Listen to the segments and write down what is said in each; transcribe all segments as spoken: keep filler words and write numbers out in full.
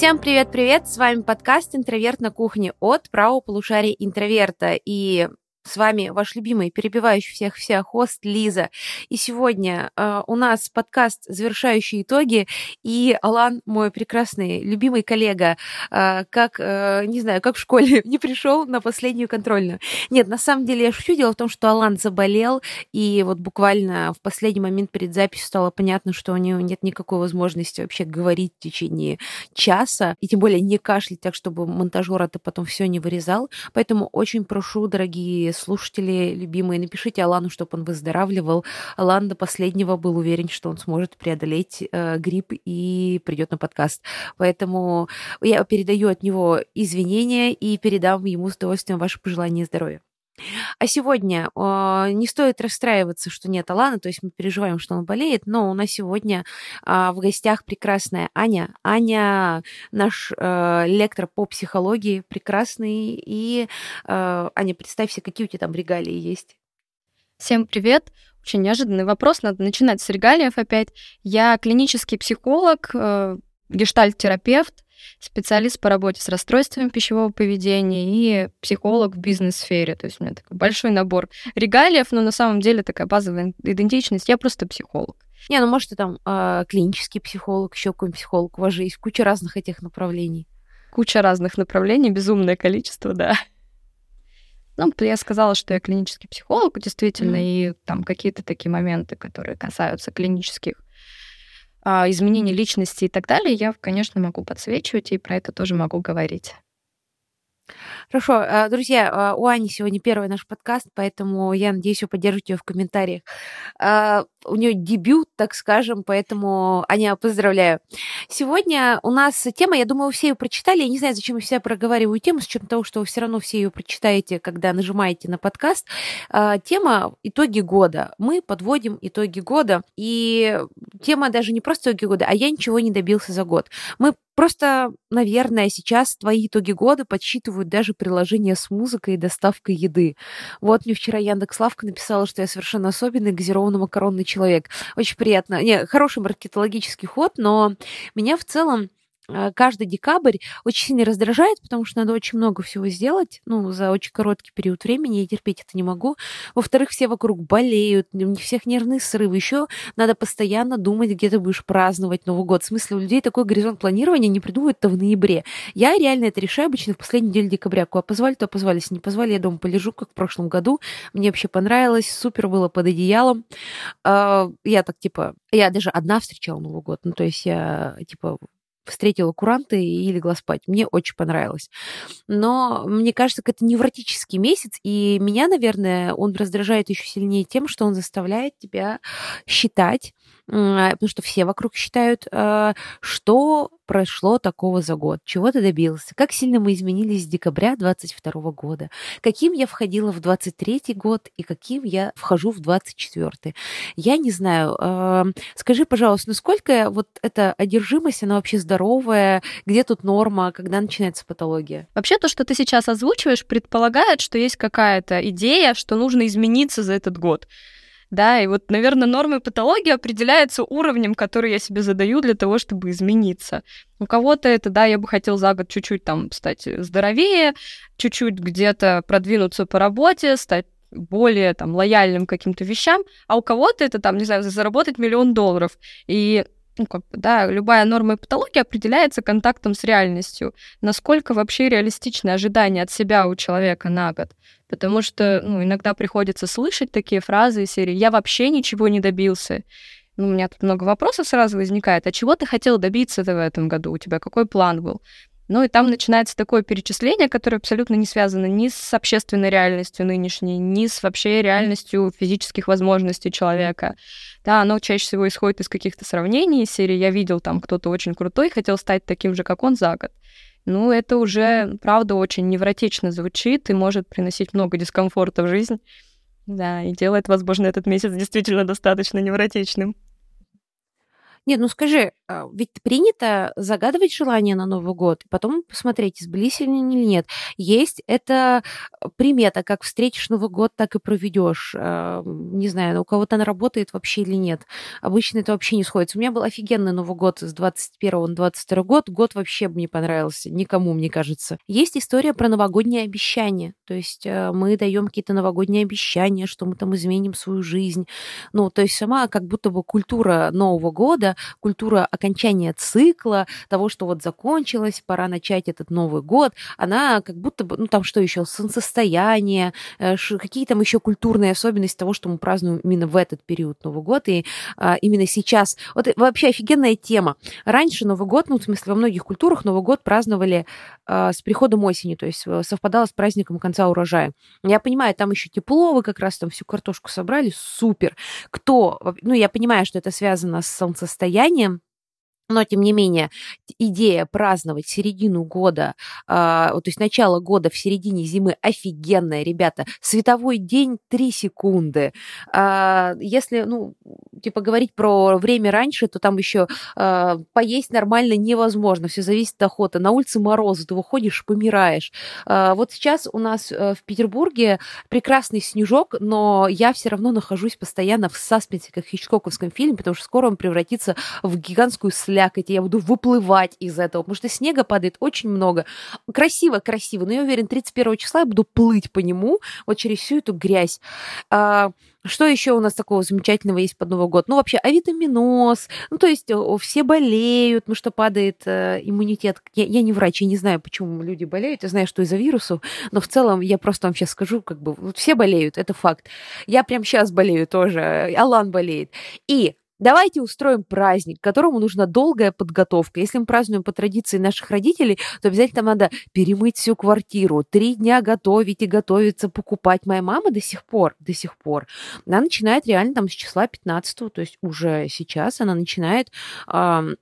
Всем привет-привет! С вами подкаст «Интроверт на кухне» от правого полушария интроверта. И с вами ваш любимый, перебивающий всех-всех хост Лиза. И сегодня э, у нас подкаст «Завершающие итоги». И Алан, мой прекрасный, любимый коллега, э, как, э, не знаю, как в школе, не пришел на последнюю контрольную. Нет, на самом деле я шучу. Дело в том, что Алан заболел. И вот буквально в последний момент перед записью стало понятно, что у него нет никакой возможности вообще говорить в течение часа. И тем более не кашлять так, чтобы монтажер это потом все не вырезал. Поэтому очень прошу, дорогие слушатели, любимые, напишите Алану, чтобы он выздоравливал. Алан до последнего был уверен, что он сможет преодолеть э, грипп и придет на подкаст. Поэтому я передаю от него извинения и передам ему с удовольствием ваши пожелания здоровья. А сегодня э, не стоит расстраиваться, что нет Алана, то есть мы переживаем, что он болеет, но у нас сегодня э, в гостях прекрасная Аня. Аня наш э, лектор по психологии, прекрасный. И, э, Аня, представься, какие у тебя там регалии есть? Всем привет! Очень неожиданный вопрос, надо начинать с регалиев опять. Я клинический психолог, э, гештальт-терапевт, специалист по работе с расстройствами пищевого поведения и психолог в бизнес-сфере. То есть у меня такой большой набор регалиев, но на самом деле такая базовая идентичность. Я просто психолог. Не, ну может, ты там э, клинический психолог, еще какой-нибудь психолог. У вас же есть куча разных этих направлений. Куча разных направлений, безумное количество, да. Ну, я сказала, что я клинический психолог, действительно, mm-hmm. и там какие-то такие моменты, которые касаются клинических изменений личности и так далее, я, конечно, могу подсвечивать, и про это тоже могу говорить. Хорошо. Друзья, у Ани сегодня первый наш подкаст, поэтому я надеюсь, вы поддержите ее в комментариях. У нее дебют, так скажем, поэтому, Аня, поздравляю. Сегодня у нас тема, я думаю, вы все ее прочитали. Я не знаю, зачем я всегда проговариваю тему, с учетом того, что вы все равно все ее прочитаете, когда нажимаете на подкаст. Тема «Итоги года». Мы подводим итоги года. И тема даже не просто «Итоги года», а «Я ничего не добился за год». Мы просто, наверное, сейчас твои итоги года подсчитывают даже приложения с музыкой и доставкой еды. Вот мне вчера Яндекс.Лавка написала, что я совершенно особенный газированно-макаронный человек. Очень приятно. Не, хороший маркетологический ход, но меня в целом каждый декабрь очень сильно раздражает, потому что надо очень много всего сделать, ну, за очень короткий период времени, я терпеть это не могу. Во-вторых, все вокруг болеют, у всех нервные срывы, еще надо постоянно думать, где ты будешь праздновать Новый год. В смысле, у людей такой горизонт планирования не придумывают-то в ноябре. Я реально это решаю обычно в последнюю неделю декабря. Куда позвали, то позвали, если не позвали, я дома полежу, как в прошлом году. Мне вообще понравилось, супер было под одеялом. Я так, типа, я даже одна встречала Новый год, ну, то есть я, типа, встретила куранты и легла спать. Мне очень понравилось. Но мне кажется, это невротический месяц, и меня, наверное, он раздражает еще сильнее тем, что он заставляет тебя считать, потому что все вокруг считают, что прошло такого за год, чего ты добился, как сильно мы изменились с декабря двадцать второго года, каким я входила в двадцать третий год и каким я вхожу в двадцать четвёртый. Я не знаю. Скажи, пожалуйста, насколько вот эта одержимость, она вообще здоровая, где тут норма, когда начинается патология? Вообще то, что ты сейчас озвучиваешь, предполагает, что есть какая-то идея, что нужно измениться за этот год. Да, и вот, наверное, нормы патологии определяются уровнем, который я себе задаю для того, чтобы измениться. У кого-то это, да, я бы хотел за год чуть-чуть там стать здоровее, чуть-чуть где-то продвинуться по работе, стать более там лояльным к каким-то вещам, а у кого-то это там, не знаю, заработать миллион долларов. И, ну, как бы, да, любая норма патологии определяется контактом с реальностью. Насколько вообще реалистичны ожидания от себя у человека на год? Потому что, ну, иногда приходится слышать такие фразы из серии «я вообще ничего не добился». Ну, у меня тут много вопросов сразу возникает. А чего ты хотел добиться в этом году? У тебя какой план был? Ну, и там начинается такое перечисление, которое абсолютно не связано ни с общественной реальностью нынешней, ни с вообще реальностью физических возможностей человека. Да, оно чаще всего исходит из каких-то сравнений из серии «я видел там кто-то очень крутой, хотел стать таким же, как он за год». Ну, это уже, правда, очень невротично звучит и может приносить много дискомфорта в жизнь. Да, и делает, возможно, этот месяц действительно достаточно невротичным. Нет, ну скажи, ведь принято загадывать желание на Новый год, и потом посмотреть, сбылись ли они или нет. Есть это примета, как встретишь Новый год, так и проведешь. Не знаю, у кого-то она работает вообще или нет. Обычно это вообще не сходится. У меня был офигенный Новый год с двадцать первого на двадцать второй год. Год вообще мне понравился, никому, мне кажется. Есть история про новогодние обещания. То есть мы даем какие-то новогодние обещания, что мы там изменим свою жизнь. Ну, то есть сама как будто бы культура Нового года, культура окончания цикла, того, что вот закончилось, пора начать этот Новый год, она как будто бы, ну там что еще, солнцестояние, какие там еще культурные особенности того, что мы празднуем именно в этот период Новый год, и а, именно сейчас. Вот вообще офигенная тема. Раньше Новый год, ну в смысле во многих культурах Новый год праздновали а, с приходом осени, то есть совпадало с праздником конца урожая. Я понимаю, там еще тепло, вы как раз там всю картошку собрали, супер. Кто, ну я понимаю, что это связано с солнцестоянием, но, тем не менее, идея праздновать середину года, э, то есть начало года в середине зимы офигенная, ребята. Световой день три секунды. Э, если, ну, типа говорить про время раньше, то там еще э, поесть нормально невозможно. Все зависит от охоты. На улице морозы, ты выходишь, помираешь. Э, вот сейчас у нас в Петербурге прекрасный снежок, но я все равно нахожусь постоянно в саспенсе, как в хичкоковском фильме, потому что скоро он превратится в гигантскую слякоть. Я буду выплывать из этого, потому что снега падает очень много. Красиво-красиво, но я уверен, тридцать первого числа я буду плыть по нему вот через всю эту грязь. А, что еще у нас такого замечательного есть под Новый год? Ну, вообще, авитаминоз, ну, то есть все болеют, потому что падает э, иммунитет. Я, я не врач, я не знаю, почему люди болеют, я знаю, что из-за вирусов, но в целом я просто вам сейчас скажу, как бы, вот все болеют, это факт. Я прям сейчас болею тоже, Алан болеет. И давайте устроим праздник, к которому нужна долгая подготовка. Если мы празднуем по традиции наших родителей, то обязательно надо перемыть всю квартиру, три дня готовить и готовиться, покупать. Моя мама до сих пор, до сих пор, она начинает реально там с числа пятнадцатого, то есть уже сейчас она начинает... Эм,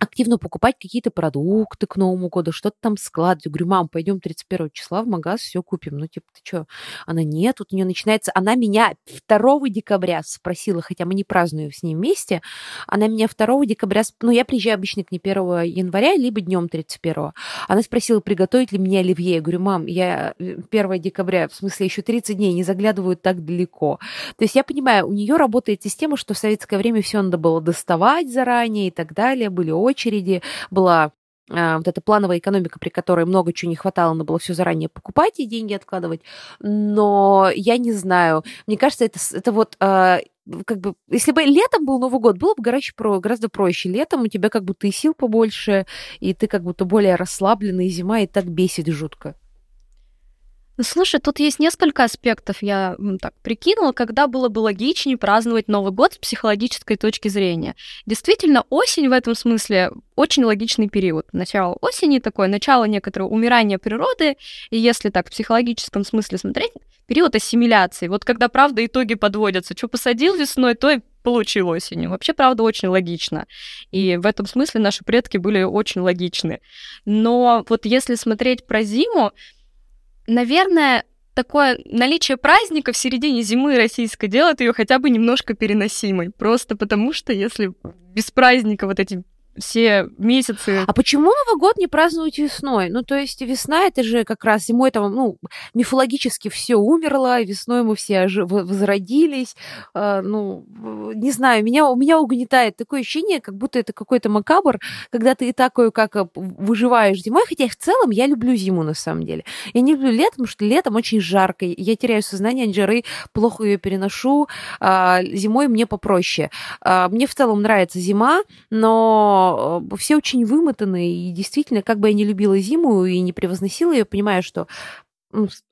активно покупать какие-то продукты к Новому году, что-то там складывать. Я говорю, мам, пойдем тридцать первого числа в магаз, все купим. Ну, типа, ты что? Она, нет, тут у нее начинается... Она меня второго декабря спросила, хотя мы не празднуем с ней вместе, она меня второго декабря... Ну, я приезжаю обычно к ней первого января, либо днем тридцать первого. Она спросила, приготовить ли мне оливье. Я говорю, мам, я первого декабря, в смысле, еще тридцать дней, не заглядываю так далеко. То есть я понимаю, у нее работает система, что в советское время все надо было доставать заранее и так далее, были очень очереди, была э, вот эта плановая экономика, при которой много чего не хватало, надо было все заранее покупать и деньги откладывать, но я не знаю, мне кажется, это, это вот... Э, как бы, если бы летом был Новый год, было бы гораздо, про, гораздо проще. Летом у тебя как будто и сил побольше, и ты как будто более расслабленный, зима и так бесит жутко. Слушай, тут есть несколько аспектов, я так прикинула, когда было бы логичнее праздновать Новый год с психологической точки зрения. Действительно, осень в этом смысле очень логичный период. Начало осени такое, начало некоторого умирания природы, и если так в психологическом смысле смотреть, период ассимиляции. Вот когда, правда, итоги подводятся, что посадил весной, то и получил осенью. Вообще, правда, очень логично. И в этом смысле наши предки были очень логичны. Но вот если смотреть про зиму, наверное, такое наличие праздника в середине зимы российской делает ее хотя бы немножко переносимой. Просто потому что если без праздника вот эти все месяцы... А почему Новый год не праздновать весной? Ну, то есть весна, это же как раз зимой там, ну, мифологически все умерло, весной мы все возродились. Ну, не знаю, меня, меня угнетает такое ощущение, как будто это какой-то макабр, когда ты и так кое-как выживаешь зимой, хотя в целом я люблю зиму, на самом деле. Я не люблю летом, потому что летом очень жарко, я теряю сознание от жары, плохо ее переношу, зимой мне попроще. Мне в целом нравится зима, но все очень вымотаны, и действительно, как бы я не любила зиму и не превозносила ее, понимаю, что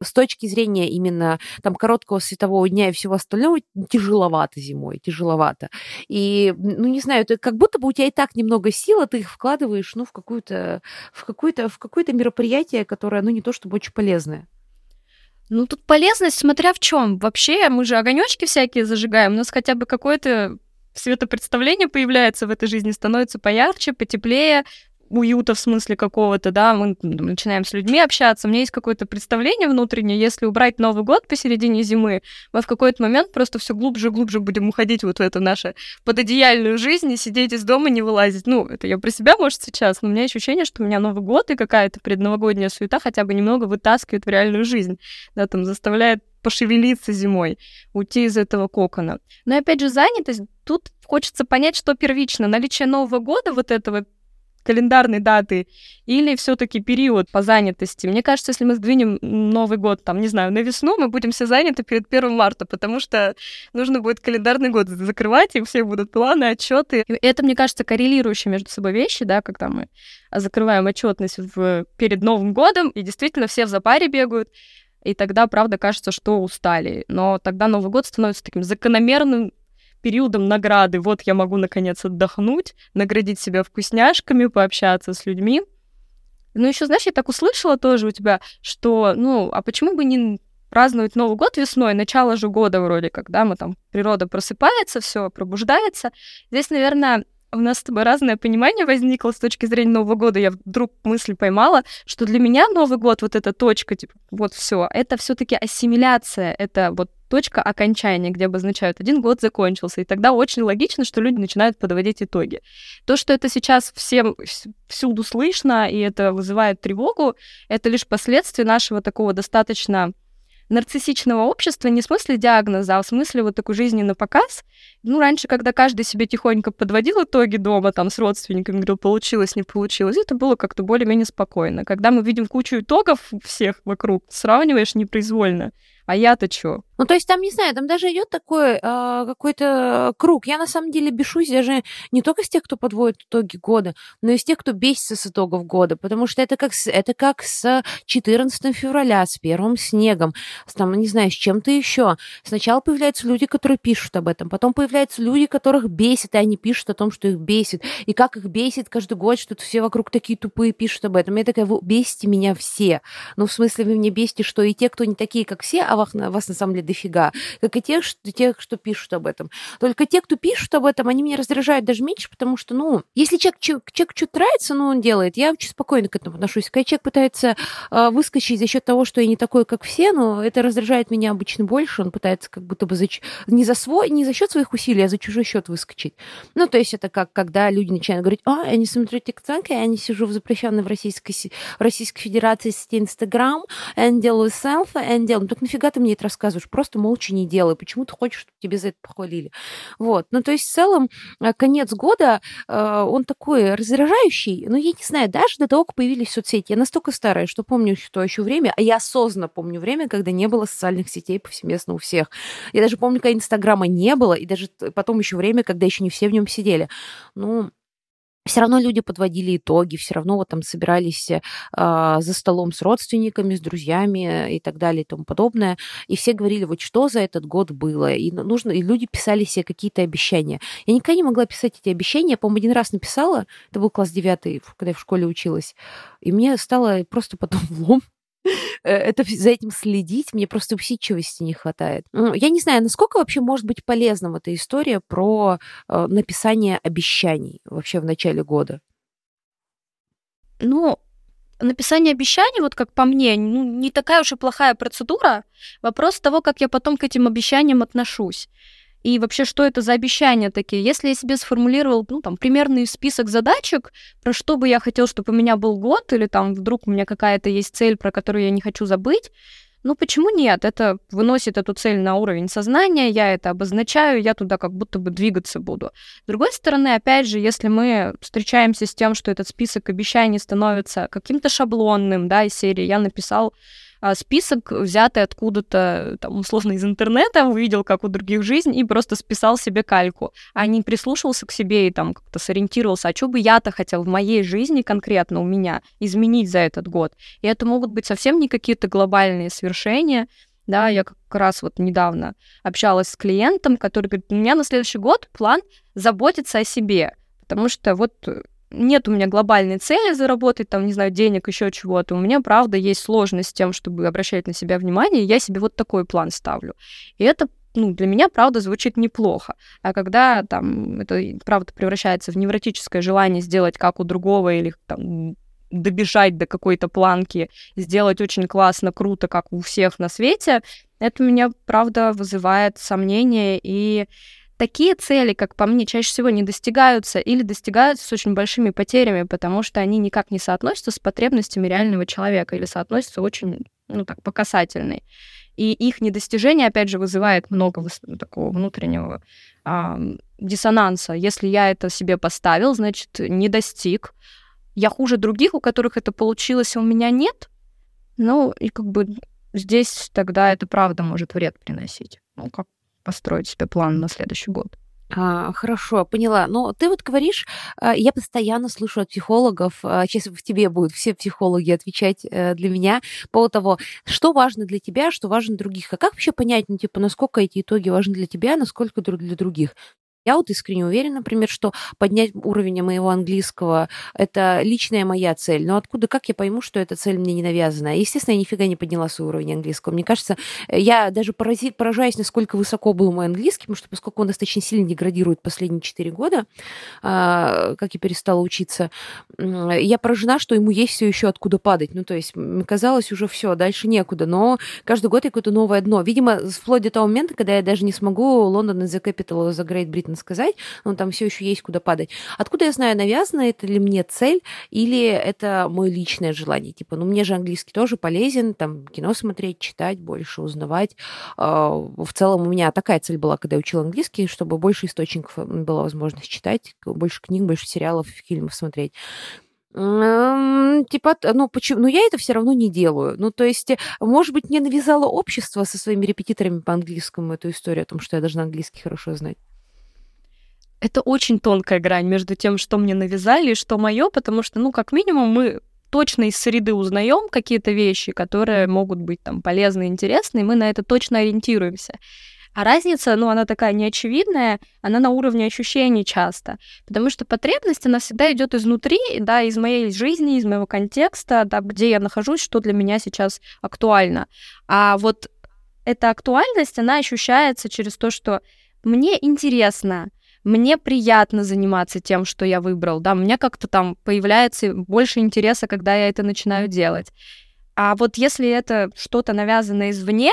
с точки зрения именно там короткого светового дня и всего остального тяжеловато зимой, тяжеловато. И, ну, не знаю, это как будто бы у тебя и так немного сил, а ты их вкладываешь, ну, в какую-то, в какое-то, в какое-то мероприятие, которое, ну, не то чтобы очень полезное. Ну, тут полезность смотря в чем. Вообще, мы же огонечки всякие зажигаем, у нас хотя бы какое-то светопредставление появляется в этой жизни, становится поярче, потеплее, уюта, в смысле какого-то, да, мы начинаем с людьми общаться. У меня есть какое-то представление внутреннее, если убрать Новый год посередине зимы, мы в какой-то момент просто все глубже и глубже будем уходить вот в эту нашу пододеяльную жизнь и сидеть из дома, не вылазить. Ну, это я про себя, может, сейчас, но у меня ощущение, что у меня Новый год и какая-то предновогодняя суета хотя бы немного вытаскивает в реальную жизнь, да, там, заставляет пошевелиться зимой, уйти из этого кокона. Но, опять же, занятость, тут хочется понять, что первично, наличие Нового года, вот этого календарной даты, или все-таки период по занятости. Мне кажется, если мы сдвинем Новый год, там, не знаю, на весну, мы будем все заняты перед первым марта, потому что нужно будет календарный год закрывать, и все будут планы, отчеты. И это, мне кажется, коррелирующие между собой вещи, да, когда мы закрываем отчетность в... перед Новым годом, и действительно все в запаре бегают, и тогда, правда, кажется, что устали. Но тогда Новый год становится таким закономерным периодом награды. Вот я могу, наконец, отдохнуть, наградить себя вкусняшками, пообщаться с людьми. Ну, еще, знаешь, я так услышала тоже у тебя, что, ну, а почему бы не праздновать Новый год весной, начало же года вроде как, да, мы там, природа просыпается, все пробуждается. Здесь, наверное, у нас с тобой разное понимание возникло с точки зрения Нового года. Я вдруг мысль поймала, что для меня Новый год, вот эта точка, типа, вот все, это все-таки ассимиляция, это вот точка окончания, где обозначают, один год закончился, и тогда очень логично, что люди начинают подводить итоги. То, что это сейчас всем всюду слышно, и это вызывает тревогу, это лишь последствия нашего такого достаточно нарциссичного общества, не в смысле диагноза, а в смысле вот такой жизни на показ. Ну, раньше, когда каждый себе тихонько подводил итоги дома, там, с родственниками, говорил, получилось, не получилось, это было как-то более-менее спокойно. Когда мы видим кучу итогов всех вокруг, сравниваешь непроизвольно. А я-то чё? Ну, то есть там, не знаю, там даже идет такой э, какой-то круг. Я, на самом деле, бешусь даже не только с тех, кто подводит итоги года, но и с тех, кто бесится с итогов года, потому что это как с, это как с четырнадцатого февраля, с первым снегом, с, там, не знаю, с чем-то еще. Сначала появляются люди, которые пишут об этом, потом появляются люди, которых бесит, и они пишут о том, что их бесит, и как их бесит каждый год, что все вокруг такие тупые пишут об этом. Я такая, вы бесите меня все. Ну, в смысле, вы меня бесите, что и те, кто не такие, как все, а вас, вас на самом деле дофига, как и тех, что, тех, что пишут об этом. Только те, кто пишут об этом, они меня раздражают даже меньше, потому что, ну, если человек, человек, человек что-то нравится, ну, он делает, я очень спокойно к этому отношусь. Когда человек пытается э, выскочить за счет того, что я не такой, как все, но это раздражает меня обычно больше, он пытается как будто бы за, не, за свой, не за счет своих усилий, а за чужой счет выскочить. Ну, то есть это как, когда люди начинают говорить, а, я не смотрю тик-танки, я не сижу в запрещенной в Российской, в Российской Федерации сети Инстаграм, я не делаю селфи, я не делаю... Ну, так нафига ты мне это рассказываешь? Просто молча не делай. Почему ты хочешь, чтобы тебе за это похвалили? Вот. Ну, то есть, в целом, конец года, э, он такой раздражающий. Ну, я не знаю, даже до того, как появились соцсети. Я настолько старая, что помню, что еще время, а я осознанно помню время, когда не было социальных сетей повсеместно у всех. Я даже помню, когда Инстаграма не было, и даже потом еще время, когда еще не все в нем сидели. Ну... Все равно люди подводили итоги, все равно вот там собирались э, за столом с родственниками, с друзьями и так далее и тому подобное. И все говорили, вот что за этот год было. И, нужно, и люди писали себе какие-то обещания. Я никогда не могла писать эти обещания. Я, по-моему, один раз написала, это был класс девятый, когда я в школе училась. И мне стало просто потом лом. Это, за этим следить, мне просто усидчивости не хватает. Я не знаю, насколько вообще может быть полезным эта история про э, написание обещаний вообще в начале года? Ну, написание обещаний, вот как по мне, ну, не такая уж и плохая процедура. Вопрос того, как я потом к этим обещаниям отношусь. И вообще, что это за обещания такие? Если я себе сформулировал, ну, там, примерный список задачек, про что бы я хотел, чтобы у меня был год, или там вдруг у меня какая-то есть цель, про которую я не хочу забыть, ну, почему нет? Это выносит эту цель на уровень сознания, я это обозначаю, я туда как будто бы двигаться буду. С другой стороны, опять же, если мы встречаемся с тем, что этот список обещаний становится каким-то шаблонным, да, из серии «я написал», список, взятый откуда-то, там, условно, из интернета, увидел, как у других жизнь, и просто списал себе кальку, а не прислушался к себе и там как-то сориентировался, а что бы я-то хотел в моей жизни конкретно у меня изменить за этот год. И это могут быть совсем не какие-то глобальные свершения, да, я как раз вот недавно общалась с клиентом, который говорит, у меня на следующий год план заботиться о себе, потому что вот... Нет у меня глобальной цели заработать, там, не знаю, денег, еще чего-то. У меня, правда, есть сложность с тем, чтобы обращать на себя внимание, и я себе вот такой план ставлю. И это ну, для меня правда звучит неплохо. А когда там это правда превращается в невротическое желание сделать как у другого или там добежать до какой-то планки, сделать очень классно, круто, как у всех на свете, это у меня, правда, вызывает сомнения. И такие цели, как по мне, чаще всего не достигаются или достигаются с очень большими потерями, потому что они никак не соотносятся с потребностями реального человека или соотносятся очень, ну, так, по касательной. И их недостижение, опять же, вызывает много такого внутреннего а, диссонанса. Если я это себе поставил, значит, не достиг. Я хуже других, у которых это получилось, а у меня нет. Ну, и как бы здесь тогда это правда может вред приносить. Ну, как построить себе план на следующий год. А, хорошо, поняла. Но ты вот говоришь, я постоянно слышу от психологов, сейчас в тебе будут все психологи отвечать для меня по поводу того, что важно для тебя, что важно для других. А как вообще понять, ну, типа, насколько эти итоги важны для тебя, насколько для других? Я вот искренне уверена, например, что поднять уровень моего английского – это личная моя цель. Но откуда, как я пойму, что эта цель мне не навязана? Естественно, я нифига не подняла свой уровень английского. Мне кажется, я даже порази, поражаюсь, насколько высоко был мой английский, потому что поскольку он достаточно сильно деградирует последние четыре года, как я перестала учиться, я поражена, что ему есть все еще откуда падать. Ну, то есть, казалось, уже все, дальше некуда. Но каждый год я какое-то новое дно. Видимо, вплоть до того момента, когда я даже не смогу London is the capital of the Great Britain сказать, но там все еще есть куда падать. Откуда я знаю, навязана это ли мне цель, или это мое личное желание? Типа, ну, мне же английский тоже полезен, там, кино смотреть, читать, больше узнавать. В целом у меня такая цель была, когда я учила английский, чтобы больше источников была возможность читать, больше книг, больше сериалов, фильмов смотреть. Типа, ну, почему? Ну, я это все равно не делаю. Ну, то есть, может быть, мне навязало общество со своими репетиторами по английскому эту историю о том, что я должна английский хорошо знать. Это очень тонкая грань между тем, что мне навязали и что мое, потому что, ну, как минимум, мы точно из среды узнаем какие-то вещи, которые могут быть там полезны, интересны, и мы на это точно ориентируемся. А разница, ну, она такая неочевидная, она на уровне ощущений часто, потому что потребность, она всегда идет изнутри, да, из моей жизни, из моего контекста, да, где я нахожусь, что для меня сейчас актуально. А вот эта актуальность, она ощущается через то, что мне интересно, мне приятно заниматься тем, что я выбрал, да, у меня как-то там появляется больше интереса, когда я это начинаю делать. А вот если это что-то навязанное извне,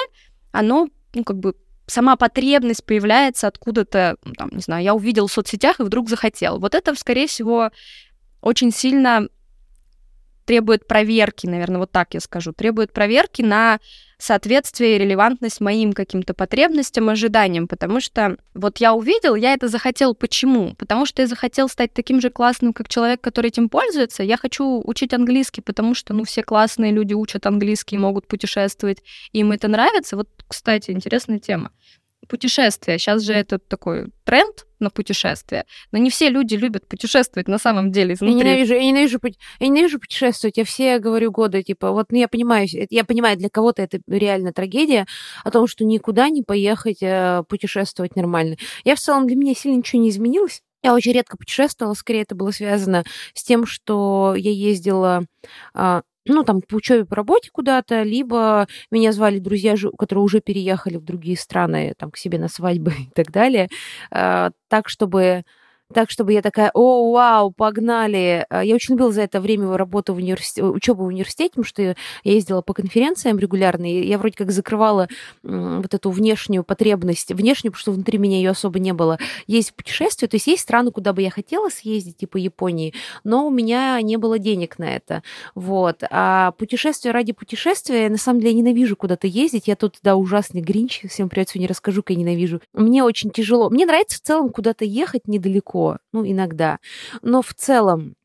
оно, ну, как бы, сама потребность появляется откуда-то, ну, там, не знаю, я увидел в соцсетях и вдруг захотел. Вот это, скорее всего, очень сильно требует проверки, наверное, вот так я скажу, требует проверки на соответствие и релевантность моим каким-то потребностям, ожиданиям, потому что вот я увидел, я это захотел. Почему? Потому что я захотел стать таким же классным, как человек, который этим пользуется. Я хочу учить английский, потому что, ну, все классные люди учат английский, могут путешествовать, им это нравится. Вот, кстати, интересная тема. Путешествия. Сейчас же это такой тренд на путешествия. Но не все люди любят путешествовать на самом деле изнутри. Я ненавижу, я ненавижу, я ненавижу путешествовать. Я все говорю годы, типа, вот, ну, я понимаю, я понимаю, для кого-то это реально трагедия, о том, что никуда не поехать путешествовать нормально. Я в целом, для меня сильно ничего не изменилось. Я очень редко путешествовала. Скорее, это было связано с тем, что я ездила... ну, там, по учебе, по работе куда-то, либо меня звали друзья, которые уже переехали в другие страны, там, к себе на свадьбы и так далее, так, чтобы... Так, чтобы я такая, о, вау, погнали. Я очень любила за это время работу в университете, учебу в университете, потому что я ездила по конференциям регулярно, и я вроде как закрывала вот эту внешнюю потребность, внешнюю, потому что внутри меня ее особо не было. Есть путешествие, то есть есть страны, куда бы я хотела съездить, типа Японии, но у меня не было денег на это. Вот. А путешествие ради путешествия, на самом деле, я ненавижу куда-то ездить. Я тут, да, ужасный гринч, всем привет, сегодня расскажу, как я ненавижу. Мне очень тяжело. Мне нравится в целом куда-то ехать недалеко. Ну, иногда. Но в целом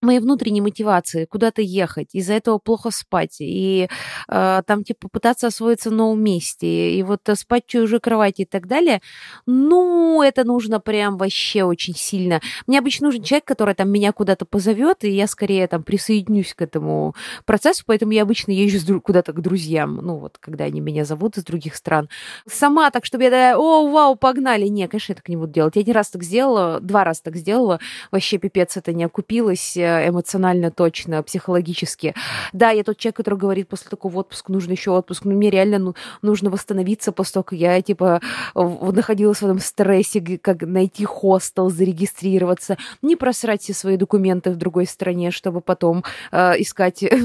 моей внутренней мотивации куда-то ехать, из-за этого плохо спать, и э, там, типа, пытаться освоиться в новом месте, и вот спать в чужой кровати и так далее, ну, это нужно прям вообще очень сильно. Мне обычно нужен человек, который там меня куда-то позовет, и я скорее там присоединюсь к этому процессу, поэтому я обычно езжу куда-то к друзьям, ну, вот, когда они меня зовут из других стран. Сама так, чтобы я такая, о, вау, погнали. Не, конечно, я так не буду делать. Я один раз так сделала, два раза так сделала, вообще пипец, это не окупилось. эмоционально точно, психологически. Да, я тот человек, который говорит, после такого отпуска нужно еще отпуск, но мне реально нужно восстановиться, поскольку я, типа, находилась в этом стрессе, как найти хостел, зарегистрироваться, не просрать все свои документы в другой стране, чтобы потом э, искать э,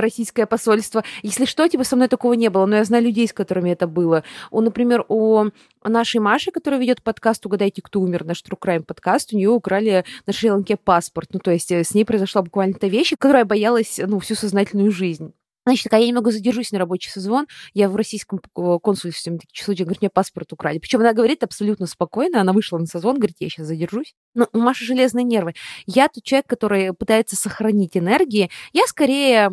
российское посольство. Если что, типа, со мной такого не было, но я знаю людей, с которыми это было. У, например, у нашей Маши, которая ведет подкаст «Угадайте, кто умер», наш True Crime подкаст, у нее украли на Шри-Ланке паспорт. Ну, то есть с ней произошла буквально та вещь, которая боялась, ну, всю сознательную жизнь. Значит, я немного задержусь на рабочий созвон. Я в российском консульстве число человек, говорит, мне паспорт украли. Причем она говорит абсолютно спокойно. Она вышла на созвон, говорит, я сейчас задержусь. Но у Маши железные нервы. Я тот человек, который пытается сохранить энергии. Я скорее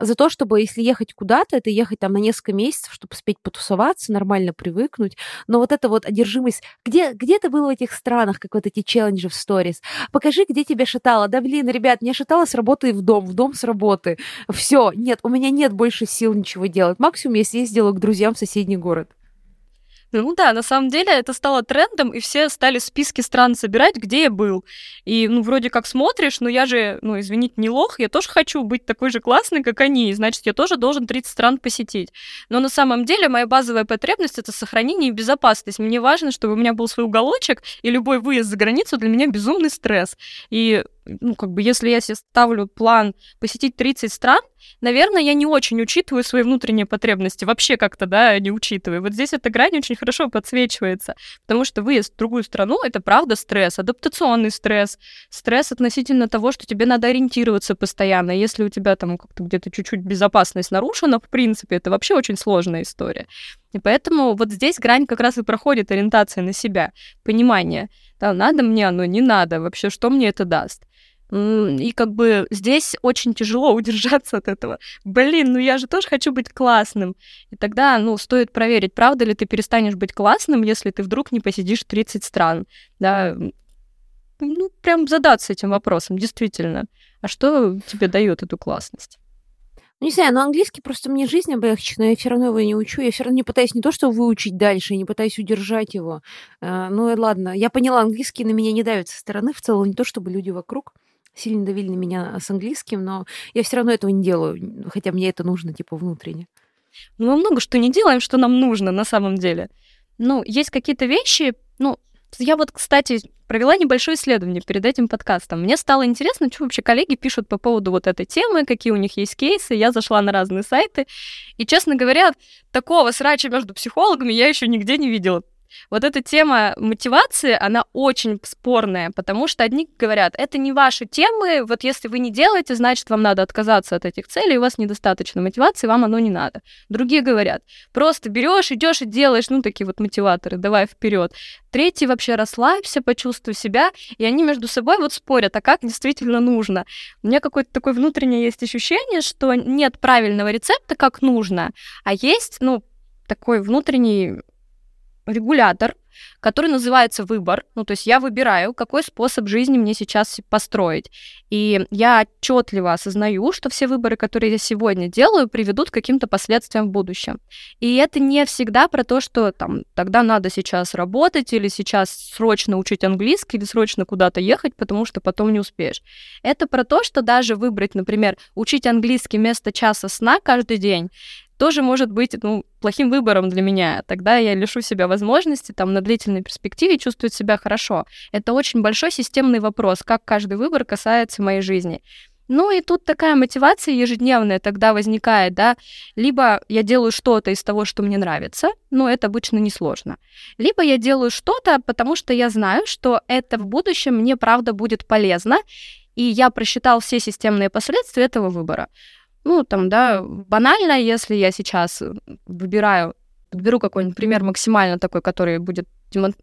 за то, чтобы, если ехать куда-то, это ехать там на несколько месяцев, чтобы успеть потусоваться, нормально привыкнуть. Но вот эта вот одержимость... Где, где ты был в этих странах, как вот эти челленджи в сторис? Покажи, где тебя шатало. Да, блин, ребят, меня шатало с работы в дом, в дом с работы. Все, нет, у меня нет больше сил ничего делать. Максимум я съездила к друзьям в соседний город. Ну да, на самом деле это стало трендом, и все стали списки стран собирать, где я был. И, ну, вроде как смотришь, но я же, ну, извините, не лох, я тоже хочу быть такой же классной, как они, и, значит, я тоже должен тридцать стран посетить. Но на самом деле моя базовая потребность — это сохранение и безопасность. Мне важно, чтобы у меня был свой уголочек, и любой выезд за границу для меня безумный стресс. И... ну, как бы, если я себе ставлю план посетить тридцать стран, наверное, я не очень учитываю свои внутренние потребности, вообще как-то, да, не учитываю. Вот здесь эта грань очень хорошо подсвечивается, потому что выезд в другую страну — это, правда, стресс, адаптационный стресс, стресс относительно того, что тебе надо ориентироваться постоянно. Если у тебя там как-то где-то чуть-чуть безопасность нарушена, в принципе, это вообще очень сложная история. И поэтому вот здесь грань как раз и проходит, ориентация на себя, понимание, да, надо мне оно, не надо, вообще, что мне это даст. И как бы здесь очень тяжело удержаться от этого. Блин, ну я же тоже хочу быть классным. И тогда, ну, стоит проверить, правда ли ты перестанешь быть классным, если ты вдруг не посетишь тридцать стран. Да, ну, прям задаться этим вопросом, действительно. А что тебе дает эту классность? Ну, не знаю, но английский просто мне жизнь облегчит, но я все равно его не учу. Я все равно не пытаюсь не то, что выучить дальше, я не пытаюсь удержать его. А, ну, и ладно, я поняла, английский на меня не давит со стороны, в целом не то, чтобы люди вокруг сильно давили на меня с английским, но я все равно этого не делаю, хотя мне это нужно, типа, внутренне. Ну, мы много что не делаем, что нам нужно на самом деле. Ну, есть какие-то вещи, ну, я вот, кстати, провела небольшое исследование перед этим подкастом. Мне стало интересно, что вообще коллеги пишут по поводу вот этой темы, какие у них есть кейсы. Я зашла на разные сайты, и, честно говоря, такого срача между психологами я еще нигде не видела. Вот эта тема мотивации, она очень спорная, потому что одни говорят, это не ваши темы, вот если вы не делаете, значит, вам надо отказаться от этих целей, у вас недостаточно мотивации, вам оно не надо. Другие говорят, просто берешь, идешь и делаешь, ну, такие вот мотиваторы, давай вперед. Третьи вообще расслабься, почувствуй себя, и они между собой вот спорят, а как действительно нужно. У меня какое-то такое внутреннее есть ощущение, что нет правильного рецепта, как нужно, а есть, ну, такой внутренний... регулятор, который называется выбор. Ну, то есть я выбираю, какой способ жизни мне сейчас построить. И я отчетливо осознаю, что все выборы, которые я сегодня делаю, приведут к каким-то последствиям в будущем. И это не всегда про то, что там тогда надо сейчас работать или сейчас срочно учить английский или срочно куда-то ехать, потому что потом не успеешь. Это про то, что даже выбрать, например, учить английский вместо часа сна каждый день, тоже может быть, ну, плохим выбором для меня. Тогда я лишу себя возможности там, на длительной перспективе чувствовать себя хорошо. Это очень большой системный вопрос, как каждый выбор касается моей жизни. Ну и тут такая мотивация ежедневная тогда возникает, да. Либо я делаю что-то из того, что мне нравится, но это обычно несложно. Либо я делаю что-то, потому что я знаю, что это в будущем мне, правда, будет полезно, и я просчитал все системные последствия этого выбора. Ну, там, да, банально, если я сейчас выбираю, подберу какой-нибудь пример максимально такой, который будет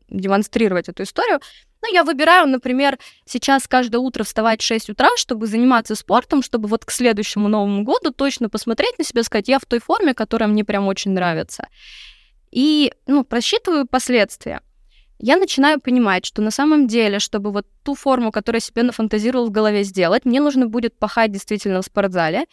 демонстрировать эту историю, ну, я выбираю, например, сейчас каждое утро вставать в шесть утра, чтобы заниматься спортом, чтобы вот к следующему Новому году точно посмотреть на себя, сказать, я в той форме, которая мне прям очень нравится. И, ну, просчитываю последствия. Я начинаю понимать, что на самом деле, чтобы вот ту форму, которую я себе нафантазировал в голове сделать. Мне нужно будет пахать действительно в спортзале.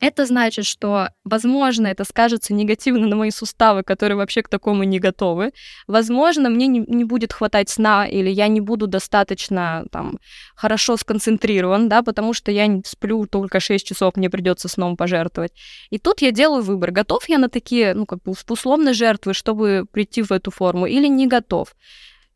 Это значит, что, возможно, это скажется негативно на мои суставы, которые вообще к такому не готовы. Возможно, мне не, не будет хватать сна, или я не буду достаточно там, хорошо сконцентрирован, да, потому что я сплю только шесть часов, мне придется сном пожертвовать. И тут я делаю выбор, готов я на такие, ну, как бы условно жертвы, чтобы прийти в эту форму, или не готов.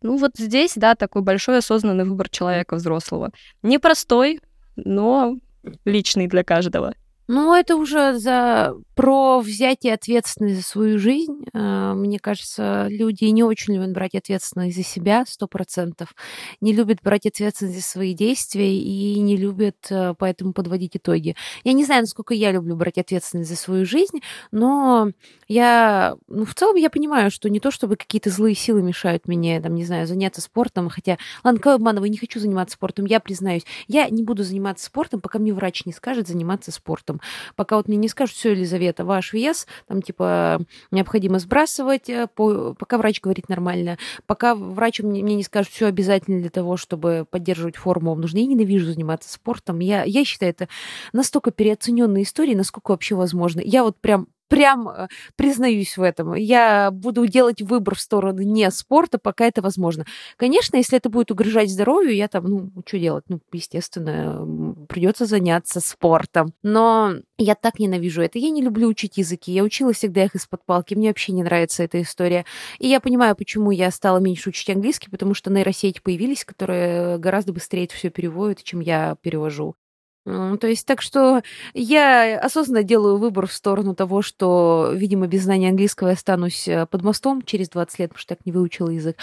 Ну, вот здесь, да, такой большой осознанный выбор человека взрослого. Непростой, но личный для каждого. Ну, это уже за... про взятие ответственности за свою жизнь. Мне кажется, люди не очень любят брать ответственность за себя, сто процентов. Не любят брать ответственность за свои действия и не любят поэтому подводить итоги. Я не знаю, насколько я люблю брать ответственность за свою жизнь, но я... Ну, в целом я понимаю, что не то, чтобы какие-то злые силы мешают мне, там, не знаю, заняться спортом, хотя... Ладно, кого обманываю, не хочу заниматься спортом, я признаюсь. Я не буду заниматься спортом, пока мне врач не скажет заниматься спортом. Пока вот мне не скажут, все, Елизавета, ваш вес, там, типа, необходимо сбрасывать, по, пока врач говорит нормально, пока врач мне, мне не скажет, все обязательно для того, чтобы поддерживать форму, нужно. Я ненавижу заниматься спортом. Я, я считаю, это настолько переоцененная история, насколько вообще возможно. Я вот прям Прям признаюсь в этом. Я буду делать выбор в сторону не спорта, пока это возможно. Конечно, если это будет угрожать здоровью, я там, ну, что делать? Ну, естественно, придется заняться спортом. Но я так ненавижу это. Я не люблю учить языки. Я учила всегда их из-под палки. Мне вообще не нравится эта история. И я понимаю, почему я стала меньше учить английский, потому что нейросети появились, которые гораздо быстрее это все переводят, чем я перевожу. То есть, так что я осознанно делаю выбор в сторону того, что, видимо, без знания английского я останусь под мостом через двадцать лет, потому что так не выучила язык.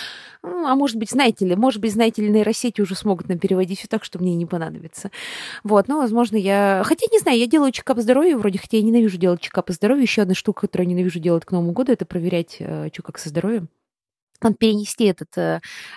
Ну, а может быть, знаете ли, может быть, знаете ли, нейросети уже смогут нам переводить все так, что мне не понадобится. Вот, ну, возможно, я... Хотя, не знаю, я делаю чекап здоровья вроде, хотя я ненавижу делать чекапы здоровья. Еще одна штука, которую я ненавижу делать к Новому году, это проверять, что как со здоровьем. Перенести этот,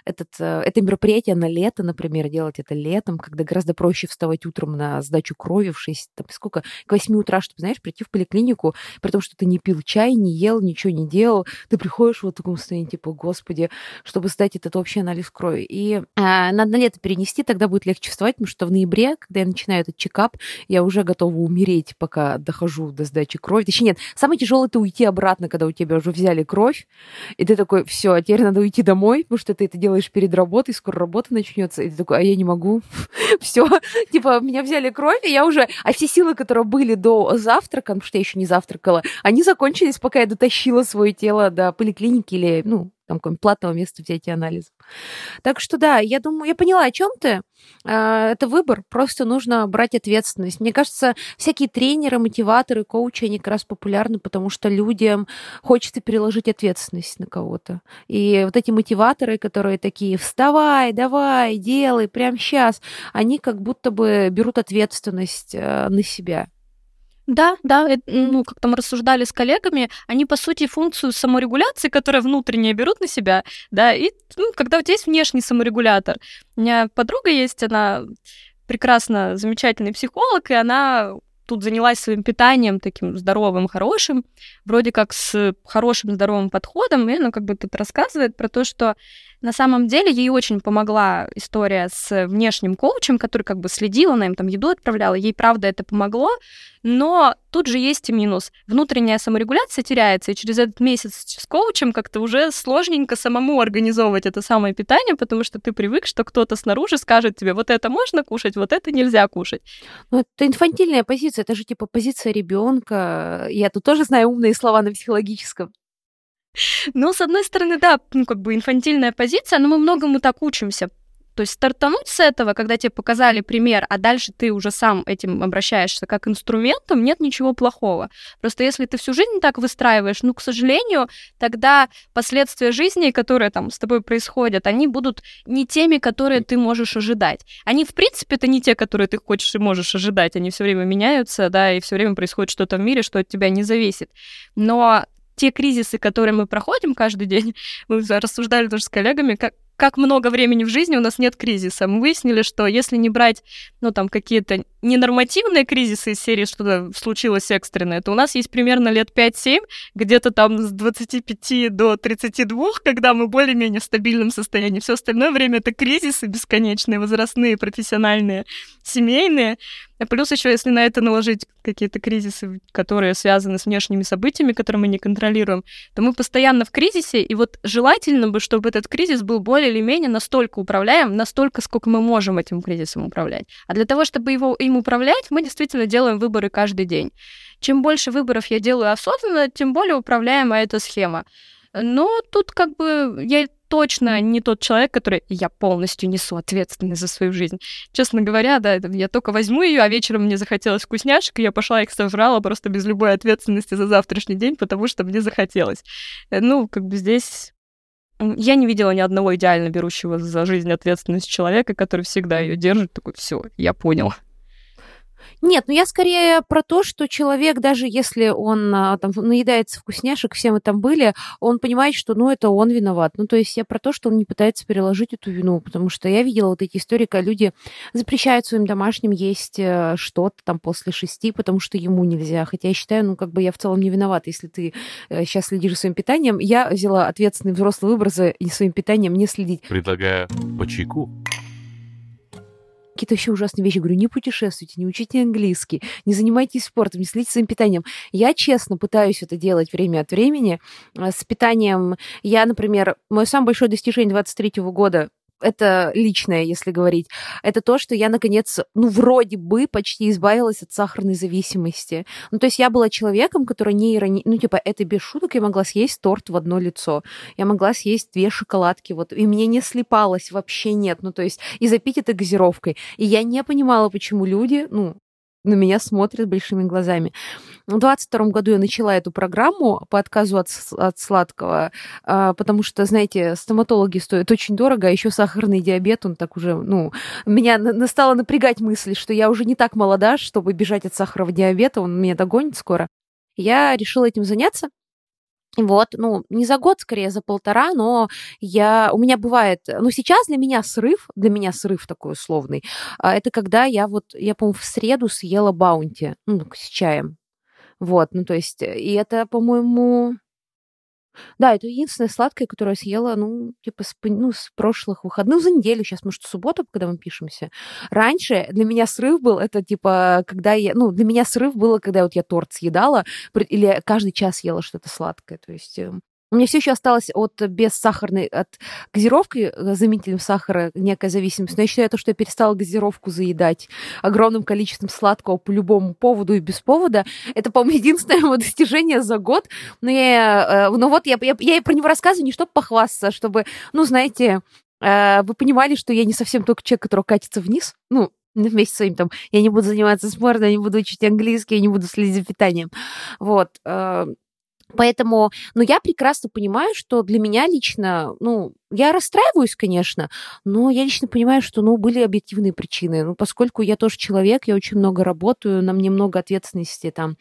этот, это мероприятие на лето, например, делать это летом, когда гораздо проще вставать утром на сдачу крови в шесть, там, сколько, к восемь утра, чтобы, знаешь, прийти в поликлинику, при том, что ты не пил чай, не ел, ничего не делал, ты приходишь вот в таком состоянии, типа, господи, чтобы сдать этот общий анализ крови. И а, надо на лето перенести, тогда будет легче вставать, потому что в ноябре, когда я начинаю этот чекап, я уже готова умереть, пока дохожу до сдачи крови. Точнее, нет, самое тяжелое — это уйти обратно, когда у тебя уже взяли кровь, и ты такой, все, отец, теперь надо уйти домой, потому что ты это делаешь перед работой, скоро работа начнется, и ты такой, а я не могу, все, типа, меня взяли кровь, и я уже, а все силы, которые были до завтрака, потому что я еще не завтракала, они закончились, пока я дотащила свое тело до поликлиники или, ну, там, какого-нибудь платного места взятия анализов. Так что, да, я думаю, я поняла, о чем ты. Это выбор, просто нужно брать ответственность. Мне кажется, всякие тренеры, мотиваторы, коучи, они как раз популярны, потому что людям хочется переложить ответственность на кого-то. И вот эти мотиваторы, которые такие, вставай, давай, делай, прямо сейчас, они как будто бы берут ответственность на себя. Да, да, это, ну, как там рассуждали с коллегами, они, по сути, функцию саморегуляции, которая внутренняя, берут на себя, да, и, ну, когда у тебя есть внешний саморегулятор. У меня подруга есть, она прекрасно, замечательный психолог, и она тут занялась своим питанием таким здоровым, хорошим, вроде как с хорошим здоровым подходом, и она как бы тут рассказывает про то, что на самом деле ей очень помогла история с внешним коучем, который как бы следил, она им там еду отправляла, ей правда это помогло, но тут же есть и минус. Внутренняя саморегуляция теряется, и через этот месяц с коучем как-то уже сложненько самому организовывать это самое питание, потому что ты привык, что кто-то снаружи скажет тебе, вот это можно кушать, вот это нельзя кушать. Ну, это инфантильная позиция, это же типа позиция ребенка. Я тут тоже знаю умные слова на психологическом. Ну, с одной стороны, да, ну, как бы инфантильная позиция, но мы многому так учимся. То есть стартануть с этого, когда тебе показали пример, а дальше ты уже сам этим обращаешься как инструментом, нет ничего плохого. Просто если ты всю жизнь так выстраиваешь, ну, к сожалению, тогда последствия жизни, которые там с тобой происходят, они будут не теми, которые ты можешь ожидать. Они, в принципе-то, не те, которые ты хочешь и можешь ожидать. Они все время меняются, да, и все время происходит что-то в мире, что от тебя не зависит. Но те кризисы, которые мы проходим каждый день, мы рассуждали тоже с коллегами, как как много времени в жизни у нас нет кризиса. Мы выяснили, что если не брать, ну, там, какие-то ненормативные кризисы из серии, что случилось экстренное, то у нас есть примерно лет пять-семь, где-то там с двадцати пяти до тридцати двух, когда мы более-менее в стабильном состоянии. Все остальное время — это кризисы бесконечные, возрастные, профессиональные, семейные. А плюс еще, если на это наложить какие-то кризисы, которые связаны с внешними событиями, которые мы не контролируем, то мы постоянно в кризисе, и вот желательно бы, чтобы этот кризис был более или менее настолько управляем, настолько, сколько мы можем этим кризисом управлять. А для того, чтобы его, им управлять, мы действительно делаем выборы каждый день. Чем больше выборов я делаю осознанно, тем более управляемая эта схема. Но тут как бы я... точно не тот человек, который я полностью несу ответственность за свою жизнь. Честно говоря, да, я только возьму ее, а вечером мне захотелось вкусняшек, и я пошла их сожрала просто без любой ответственности за завтрашний день, потому что мне захотелось. Ну, как бы здесь я не видела ни одного идеально берущего за жизнь ответственность человека, который всегда ее держит, такой, все, я понял. Нет, ну я скорее про то, что человек, даже если он там наедается вкусняшек, все мы там были, он понимает, что ну это он виноват. Ну то есть я про то, что он не пытается переложить эту вину, потому что я видела вот эти истории, когда люди запрещают своим домашним есть что-то там после шести, потому что ему нельзя. Хотя я считаю, ну как бы я в целом не виновата, если ты сейчас следишь за своим питанием. Я взяла ответственный взрослый выбор за своим питанием не следить. Предлагаю по чайку. Какие-то вообще ужасные вещи. Говорю, не путешествуйте, не учите английский, не занимайтесь спортом, не следите за своим питанием. Я, честно, пытаюсь это делать время от времени. С питанием я, например, мое самое большое достижение двадцать третьего года, это личное, если говорить, это то, что я, наконец, ну, вроде бы почти избавилась от сахарной зависимости. Ну, то есть я была человеком, который не иронично... Ну, типа, это без шуток, я могла съесть торт в одно лицо, я могла съесть две шоколадки, вот, и мне не слипалось, вообще нет, ну, то есть, и запить это газировкой. И я не понимала, почему люди, ну, на меня смотрят большими глазами. В двадцать втором году я начала эту программу по отказу от, от сладкого, потому что, знаете, стоматологи стоят очень дорого, а еще сахарный диабет, он так уже, ну, меня стало напрягать мысль, что я уже не так молода, чтобы бежать от сахарного диабета, он меня догонит скоро. Я решила этим заняться. Вот, ну, не за год, скорее, за полтора, но я, у меня бывает... Ну, сейчас для меня срыв, для меня срыв такой условный, это когда я вот, я, по-моему, в среду съела баунти, ну, с чаем. Вот, ну, то есть, и это, по-моему... Да, это единственное сладкое, которое я съела, ну, типа, с, ну, с прошлых выходных, ну, за неделю, сейчас, может, суббота, когда мы пишемся. Раньше для меня срыв был, это, типа, когда я, ну, для меня срыв было, когда вот я торт съедала, или каждый час ела что-то сладкое, то есть... У меня все еще осталось от безсахарной, от газировки, заменителем сахара, некая зависимость. Но я считаю, что я перестала газировку заедать огромным количеством сладкого по любому поводу и без повода. Это, по-моему, единственное мое достижение за год. Но я, ну вот я, я, я про него рассказываю не чтобы похвастаться, а чтобы, ну, знаете, вы понимали, что я не совсем только человек, который катится вниз. Ну, вместе с своим там, я не буду заниматься спортом, я не буду учить английский, я не буду следить за питанием. Вот. Поэтому, ну, я прекрасно понимаю, что для меня лично, ну, я расстраиваюсь, конечно, но я лично понимаю, что, ну, были объективные причины. Ну, поскольку я тоже человек, я очень много работаю, на мне много ответственности там,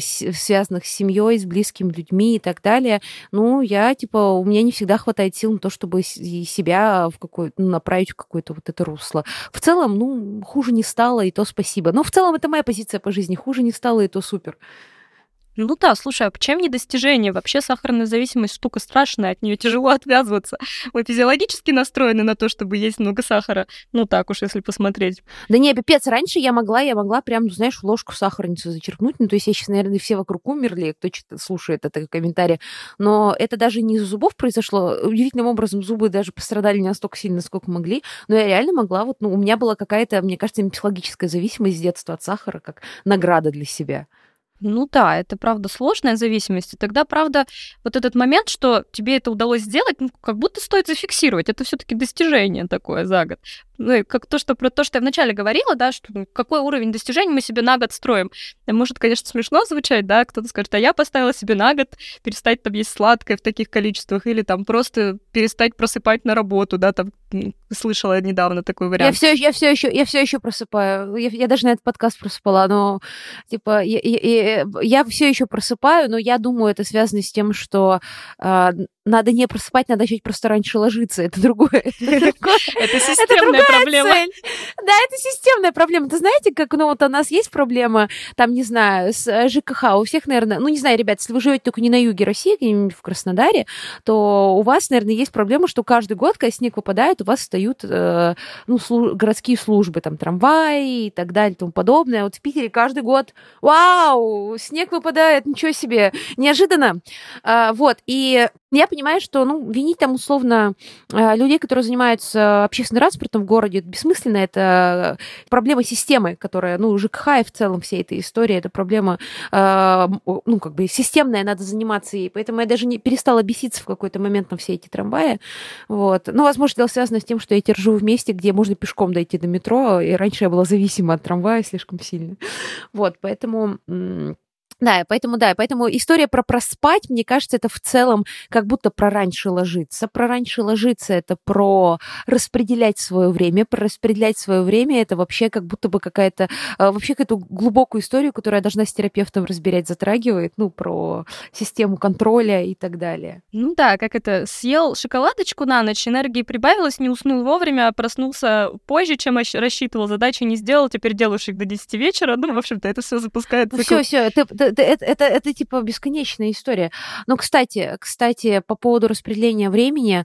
связанных с семьей, с близкими людьми и так далее. Ну, я, типа, у меня не всегда хватает сил на то, чтобы себя в какой, ну, направить в какое-то вот это русло. В целом, ну, хуже не стало, и то спасибо. Но в целом это моя позиция по жизни. Хуже не стало, и то супер. Ну да, слушай, а почему не достижение? Вообще сахарная зависимость штука страшная, от нее тяжело отвязываться. Мы физиологически настроены на то, чтобы есть много сахара. Ну так уж, если посмотреть. Да не, пипец, раньше я могла, я могла прям, ну, знаешь, ложку сахарницу зачерпнуть. Ну то есть я сейчас, наверное, все вокруг умерли, кто слушает это комментарий. Но это даже не из-за зубов произошло. Удивительным образом зубы даже пострадали не настолько сильно, сколько могли. Но я реально могла, вот, ну у меня была какая-то, мне кажется, психологическая зависимость с детства от сахара, как награда для себя. Ну да, это, правда, сложная зависимость. И тогда, правда, вот этот момент, что тебе это удалось сделать, ну, как будто стоит зафиксировать. Это все-таки достижение такое за год. Ну, и как то, что про то, что я вначале говорила, да, что ну, какой уровень достижений мы себе на год строим. Может, конечно, смешно звучать, да, кто-то скажет, а я поставила себе на год перестать там есть сладкое в таких количествах, или там просто перестать просыпать на работу, да, там слышала недавно такой вариант. Я все, я все еще, я все еще просыпаю. Я, я даже на этот подкаст просыпала, но типа я, я, я все еще просыпаю, но я думаю, это связано с тем, что э, надо не просыпать, надо чуть просто раньше ложиться. Это другое. Это системная проблема. Да, это системная проблема. Ты знаете, как, ну, вот у нас есть проблема, там, не знаю, с ЖКХ, у всех, наверное, ну, не знаю, ребят, если вы живете только не на юге России, где-нибудь в Краснодаре, то у вас, наверное, есть проблема, что каждый год, когда снег выпадает, у вас встают, ну, городские службы, там, трамваи и так далее, и тому подобное. Вот в Питере каждый год, вау, снег выпадает, ничего себе, неожиданно. Вот, и я понимаю, что, ну, винить там, условно, людей, которые занимаются общественным транспортом в городе, бессмысленно, это проблема системы, которая, ну, ЖКХ и в целом вся эта история, это проблема, ну, как бы системная, надо заниматься ей, поэтому я даже не перестала беситься в какой-то момент на все эти трамваи, вот. Ну, возможно, это связано с тем, что я держу в месте, где можно пешком дойти до метро, и раньше я была зависима от трамвая слишком сильно, вот, поэтому... Да, поэтому, да, поэтому история про проспать, мне кажется, это в целом как будто про раньше ложиться. Про раньше ложиться — это про распределять свое время. Про распределять свое время — это вообще как будто бы какая-то, вообще какую-то глубокую историю, которую я должна с терапевтом разбирать, затрагивает, ну, про систему контроля и так далее. Ну да, как это, съел шоколадочку на ночь, энергии прибавилось, не уснул вовремя, а проснулся позже, чем рассчитывал, задачи не сделал, теперь делаешь их до десяти вечера, ну, в общем-то, это все запускает... Ну, все, все, это... Это, это, это, это типа бесконечная история. Но, кстати, кстати, по поводу распределения времени,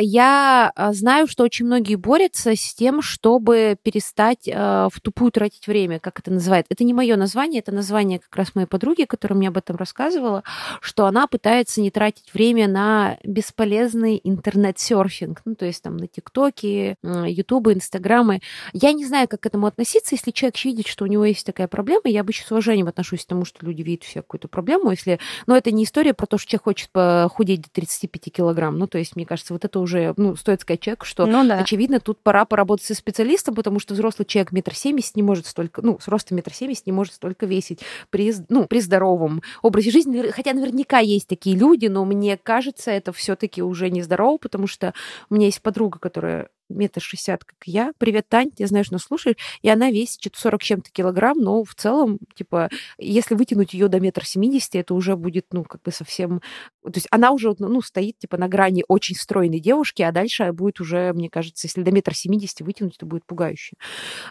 я знаю, что очень многие борются с тем, чтобы перестать в тупую тратить время, как это называют. Это не мое название, это название как раз моей подруги, которая мне об этом рассказывала, что она пытается не тратить время на бесполезный интернет-серфинг, ну, то есть там на ТикТоке, Ютубы, Инстаграмы. Я не знаю, как к этому относиться, если человек видит, что у него есть такая проблема, я обычно с уважением отношусь к тому, что люди видят всякую какую-то проблему, если... Но это не история про то, что человек хочет похудеть до тридцати пяти килограмм, ну, то есть, мне кажется, вот это это уже, ну, стоит сказать человеку, что, ну, да. Очевидно, тут пора поработать со специалистом, потому что взрослый человек метр семьдесят не может столько, ну, с ростом метр семьдесят не может столько весить при, ну, при здоровом образе жизни. Хотя наверняка есть такие люди, но мне кажется, это все-таки уже нездорово, потому что у меня есть подруга, которая метр шестьдесят, как я. Привет, Тань, я знаю, что нас слушаешь. И она весит сорок чем-то килограмм, но в целом, типа, если вытянуть ее до метра семидесяти, это уже будет, ну, как бы совсем... То есть она уже, ну, стоит, типа, на грани очень стройной девушки, а дальше будет уже, мне кажется, если до метра семидесяти вытянуть, это будет пугающе.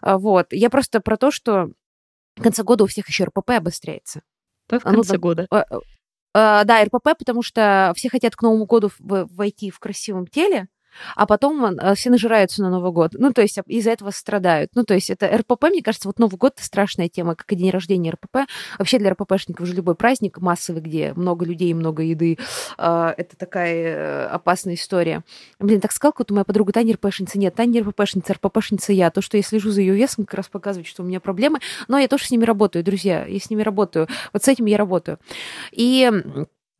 Вот. Я просто про то, что в конце года у всех еще эр пэ пэ обостряется. Да, в конце Оно... года. А, да, эр пэ пэ, потому что все хотят к Новому году войти в красивом теле, а потом все нажираются на Новый год. Ну, то есть из-за этого страдают. Ну, то есть это эр пэ пэ, мне кажется, вот Новый год — это страшная тема, как и день рождения эр пэ пэ. Вообще для эр пэ пэшников уже любой праздник массовый, где много людей, много еды, это такая опасная история. Блин, так сказала, вот моя подруга Таня РПшница. Нет, Таня не РПшница, РПшница я. То, что я слежу за ее весом, как раз показывает, что у меня проблемы. Но я тоже с ними работаю, друзья. Я с ними работаю. Вот с этим я работаю. И...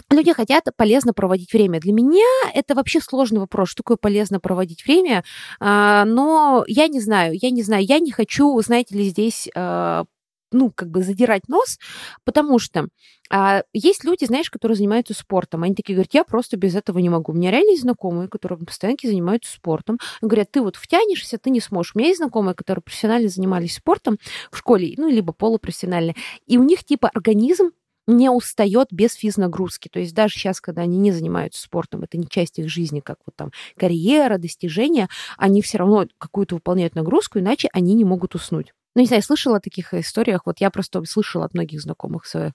Люди хотят полезно проводить время. Для меня это вообще сложный вопрос, что такое полезно проводить время, но я не знаю, я не знаю, я не хочу, знаете ли, здесь, ну, как бы задирать нос, потому что а, есть люди, знаешь, которые занимаются спортом. Они такие говорят, я просто без этого не могу. У меня реально есть знакомые, которые постоянно занимаются спортом. Они говорят, ты вот втянешься, ты не сможешь. У меня есть знакомые, которые профессионально занимались спортом в школе, ну, либо полупрофессионально, и у них типа организм не устает без физнагрузки. То есть даже сейчас, когда они не занимаются спортом, это не часть их жизни, как вот там карьера, достижения, они все равно какую-то выполняют нагрузку, иначе они не могут уснуть. Ну, не знаю, я слышала о таких историях, вот я просто слышала от многих знакомых своих,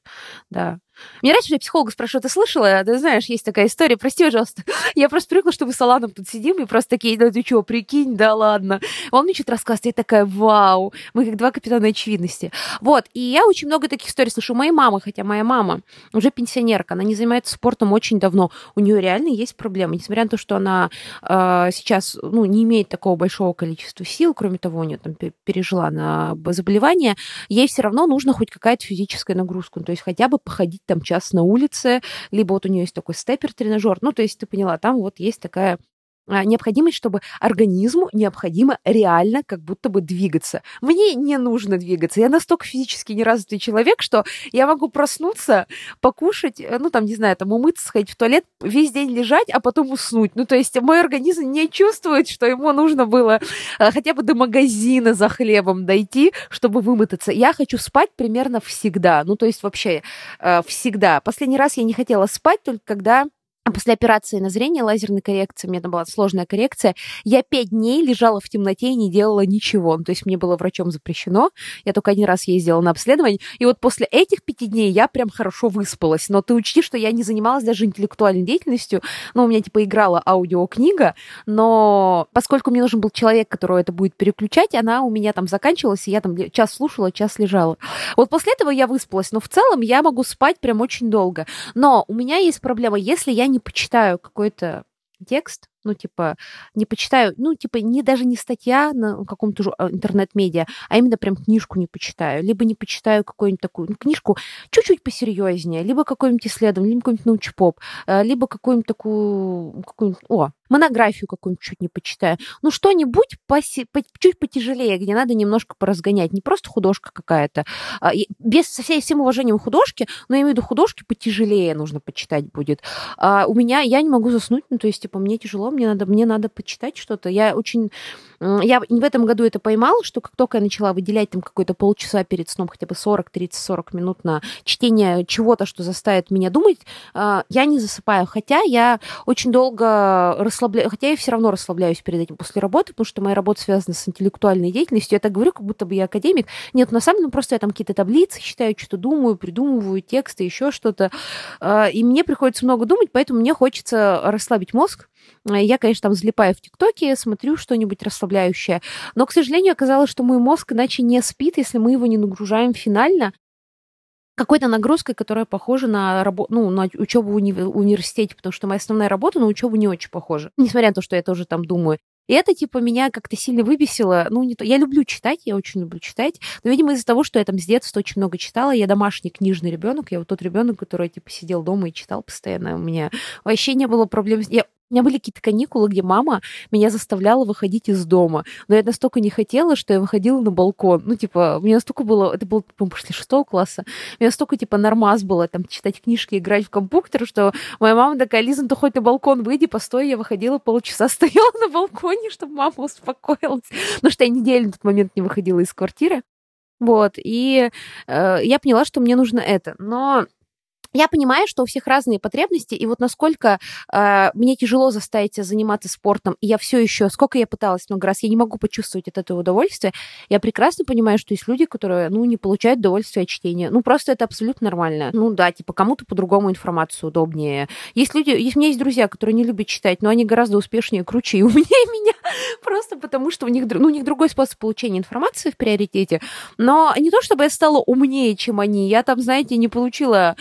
да. Мне раньше я психолога спрашиваю, ты слышала? Ты знаешь, есть такая история, прости, пожалуйста. Я просто привыкла, что мы с Аланом тут сидим, и просто такие, да ты что, прикинь, да ладно. Он мне что-то рассказывает, я такая, вау, мы как два капитана очевидности. Вот, и я очень много таких историй слышу у моей мамы, хотя моя мама уже пенсионерка, она не занимается спортом очень давно, у нее реально есть проблемы, несмотря на то, что она э, сейчас, ну, не имеет такого большого количества сил, кроме того, у нее там пережила на заболевание, ей все равно нужно хоть какая-то физическая нагрузка, то есть хотя бы походить там час на улице, либо вот у нее есть такой степпер-тренажер, ну, то есть ты поняла, там вот есть такая необходимость, чтобы организму необходимо реально как будто бы двигаться. Мне не нужно двигаться. Я настолько физически неразвитый человек, что я могу проснуться, покушать, ну, там, не знаю, там, умыться, сходить в туалет, весь день лежать, а потом уснуть. Ну, то есть мой организм не чувствует, что ему нужно было хотя бы до магазина за хлебом дойти, чтобы вымотаться. Я хочу спать примерно всегда. Ну, то есть вообще всегда. Последний раз я не хотела спать, только когда После операции на зрение, лазерной коррекции, у меня там была сложная коррекция, я пять дней лежала в темноте и не делала ничего. То есть мне было врачом запрещено. Я только один раз ездила на обследование. И вот после этих пяти дней я прям хорошо выспалась. Но ты учти, что я не занималась даже интеллектуальной деятельностью. Ну, у меня типа играла аудиокнига. Но поскольку мне нужен был человек, которого это будет переключать, она у меня там заканчивалась, и я там час слушала, час лежала. Вот после этого я выспалась. Но в целом я могу спать прям очень долго. Но у меня есть проблема, если я не не почитаю какой-то текст, ну, типа, не почитаю, ну, типа, не, даже не статья на каком-то же интернет-медиа, а именно прям книжку не почитаю, либо не почитаю какую-нибудь такую, ну, книжку чуть-чуть посерьезнее, либо какое-нибудь исследование, либо какой-нибудь научпоп, либо какую-нибудь такую, какую-нибудь, о, монографию какую-нибудь чуть не почитаю. Ну, что-нибудь поси, по, чуть потяжелее, где надо немножко поразгонять. Не просто художка какая-то. А, без, со всей, всем уважением художки, но я имею в виду художки потяжелее нужно почитать будет. А у меня, я не могу заснуть, ну, то есть, типа, мне тяжело, мне надо, мне надо почитать что-то. Я очень... Я в этом году это поймала, что как только я начала выделять там какой-то полчаса перед сном, хотя бы сорок, тридцать, сорок минут на чтение чего-то, что заставит меня думать, я не засыпаю. Хотя я очень долго рассказываю, хотя я все равно расслабляюсь перед этим после работы, потому что моя работа связана с интеллектуальной деятельностью. Я так говорю, как будто бы я академик. Нет, на самом деле, ну, просто я там какие-то таблицы считаю, что-то думаю, придумываю тексты, еще что-то. И мне приходится много думать, поэтому мне хочется расслабить мозг. Я, конечно, там залипаю в ТикТоке, смотрю что-нибудь расслабляющее. Но, к сожалению, оказалось, что мой мозг иначе не спит, если мы его не нагружаем финально какой-то нагрузкой, которая похожа на, рабо- ну, на учебу в уни- университете, потому что моя основная работа на учебу не очень похожа, несмотря на то, что я тоже там думаю. И это, типа, меня как-то сильно выбесило. Ну, не то. Я люблю читать, я очень люблю читать. Но, видимо, из-за того, что я там с детства очень много читала, я домашний книжный ребенок, я вот тот ребенок, который, типа, сидел дома и читал постоянно. У меня вообще не было проблем. Я... У меня были какие-то каникулы, где мама меня заставляла выходить из дома. Но я настолько не хотела, что я выходила на балкон. Ну, типа, мне настолько было... Это было, по-моему, после шестого класса. Мне настолько, типа, нормас было там читать книжки, играть в компьютер, что моя мама такая: Лиза, ну ты хоть на балкон выйди, постой. Я выходила полчаса, стояла на балконе, чтобы мама успокоилась. Потому что я неделю на тот момент не выходила из квартиры. Вот. И э, я поняла, что мне нужно это. Но... Я понимаю, что у всех разные потребности, и вот насколько э, мне тяжело заставить себя заниматься спортом, и я все еще, сколько я пыталась много раз, я не могу почувствовать от этого удовольствия, я прекрасно понимаю, что есть люди, которые, ну, не получают удовольствия от чтения. Ну, просто это абсолютно нормально. Ну, да, типа, кому-то по-другому информацию удобнее. Есть люди, есть, у меня есть друзья, которые не любят читать, но они гораздо успешнее, круче, и у меня, и меня, просто потому что у них, ну, у них другой способ получения информации в приоритете, но не то, чтобы я стала умнее, чем они, я там, знаете, не получила...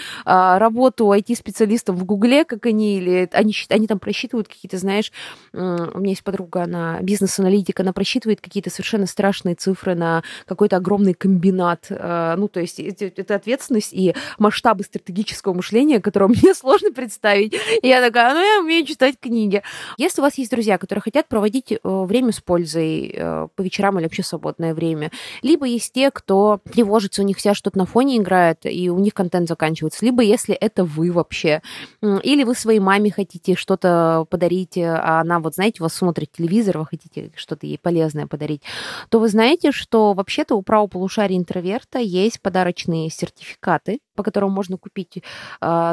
работу ай ти-специалистов в Гугле, как они, или они, они там просчитывают какие-то, знаешь, у меня есть подруга, она бизнес-аналитик, она просчитывает какие-то совершенно страшные цифры на какой-то огромный комбинат. Ну, то есть это ответственность и масштабы стратегического мышления, которые мне сложно представить. И я такая, ну, я умею читать книги. Если у вас есть друзья, которые хотят проводить время с пользой по вечерам или вообще свободное время, либо есть те, кто тревожится, у них вся что-то на фоне играет, и у них контент заканчивается, либо если это вы вообще. Или вы своей маме хотите что-то подарить, а она, вот знаете, у вас смотрит телевизор, вы хотите что-то ей полезное подарить, то вы знаете, что вообще-то у правополушария интроверта есть подарочные сертификаты, по которым можно купить э,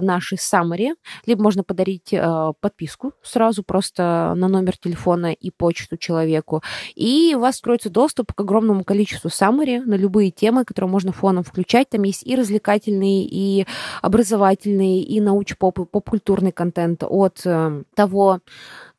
наши саммари, либо можно подарить э, подписку сразу просто на номер телефона и почту человеку. И у вас откроется доступ к огромному количеству саммари на любые темы, которые можно фоном включать. Там есть и развлекательные, и образовательные, и научпоп, и поп-культурный контент от э, того...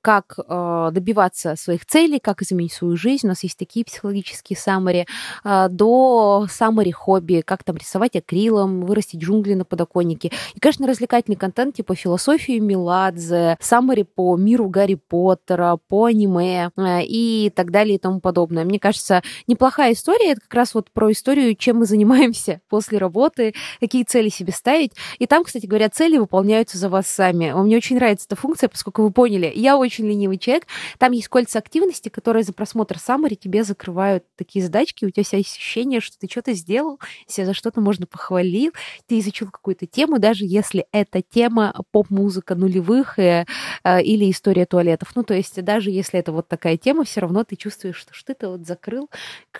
как э, добиваться своих целей, как изменить свою жизнь. У нас есть такие психологические саммари. Э, до саммари-хобби, как там рисовать акрилом, вырастить джунгли на подоконнике. И, конечно, развлекательный контент типа философии Меладзе, саммари по миру Гарри Поттера, по аниме э, и так далее и тому подобное. Мне кажется, неплохая история. Это как раз вот про историю, чем мы занимаемся после работы, какие цели себе ставить. И там, кстати говоря, цели выполняются за вас сами. Мне очень нравится эта функция, поскольку вы поняли, я очень очень ленивый человек. Там есть кольца активности, которые за просмотр summary тебе закрывают такие задачки, у тебя вся ощущение, что ты что-то сделал, себя за что-то можно похвалил, ты изучил какую-то тему, даже если эта тема поп-музыка нулевых и, или история туалетов. Ну, то есть даже если это вот такая тема, все равно ты чувствуешь, что ты-то вот закрыл,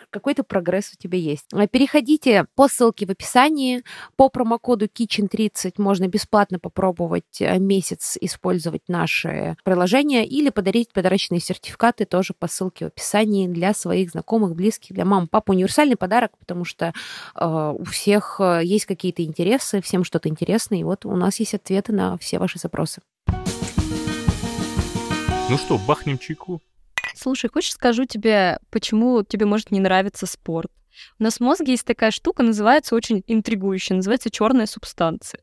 какой-то прогресс у тебя есть. Переходите по ссылке в описании, по промокоду китчен тридцать можно бесплатно попробовать месяц использовать наши приложения или подарить подарочные сертификаты тоже по ссылке в описании для своих знакомых, близких, для мамы, папы. Универсальный подарок, потому что э, у всех есть какие-то интересы, всем что-то интересно, и вот у нас есть ответы на все ваши запросы. Ну что, бахнем чайку? Слушай, хочешь, скажу тебе, почему тебе может не нравиться спорт? У нас в мозге есть такая штука, называется очень интригующая, называется черная субстанция.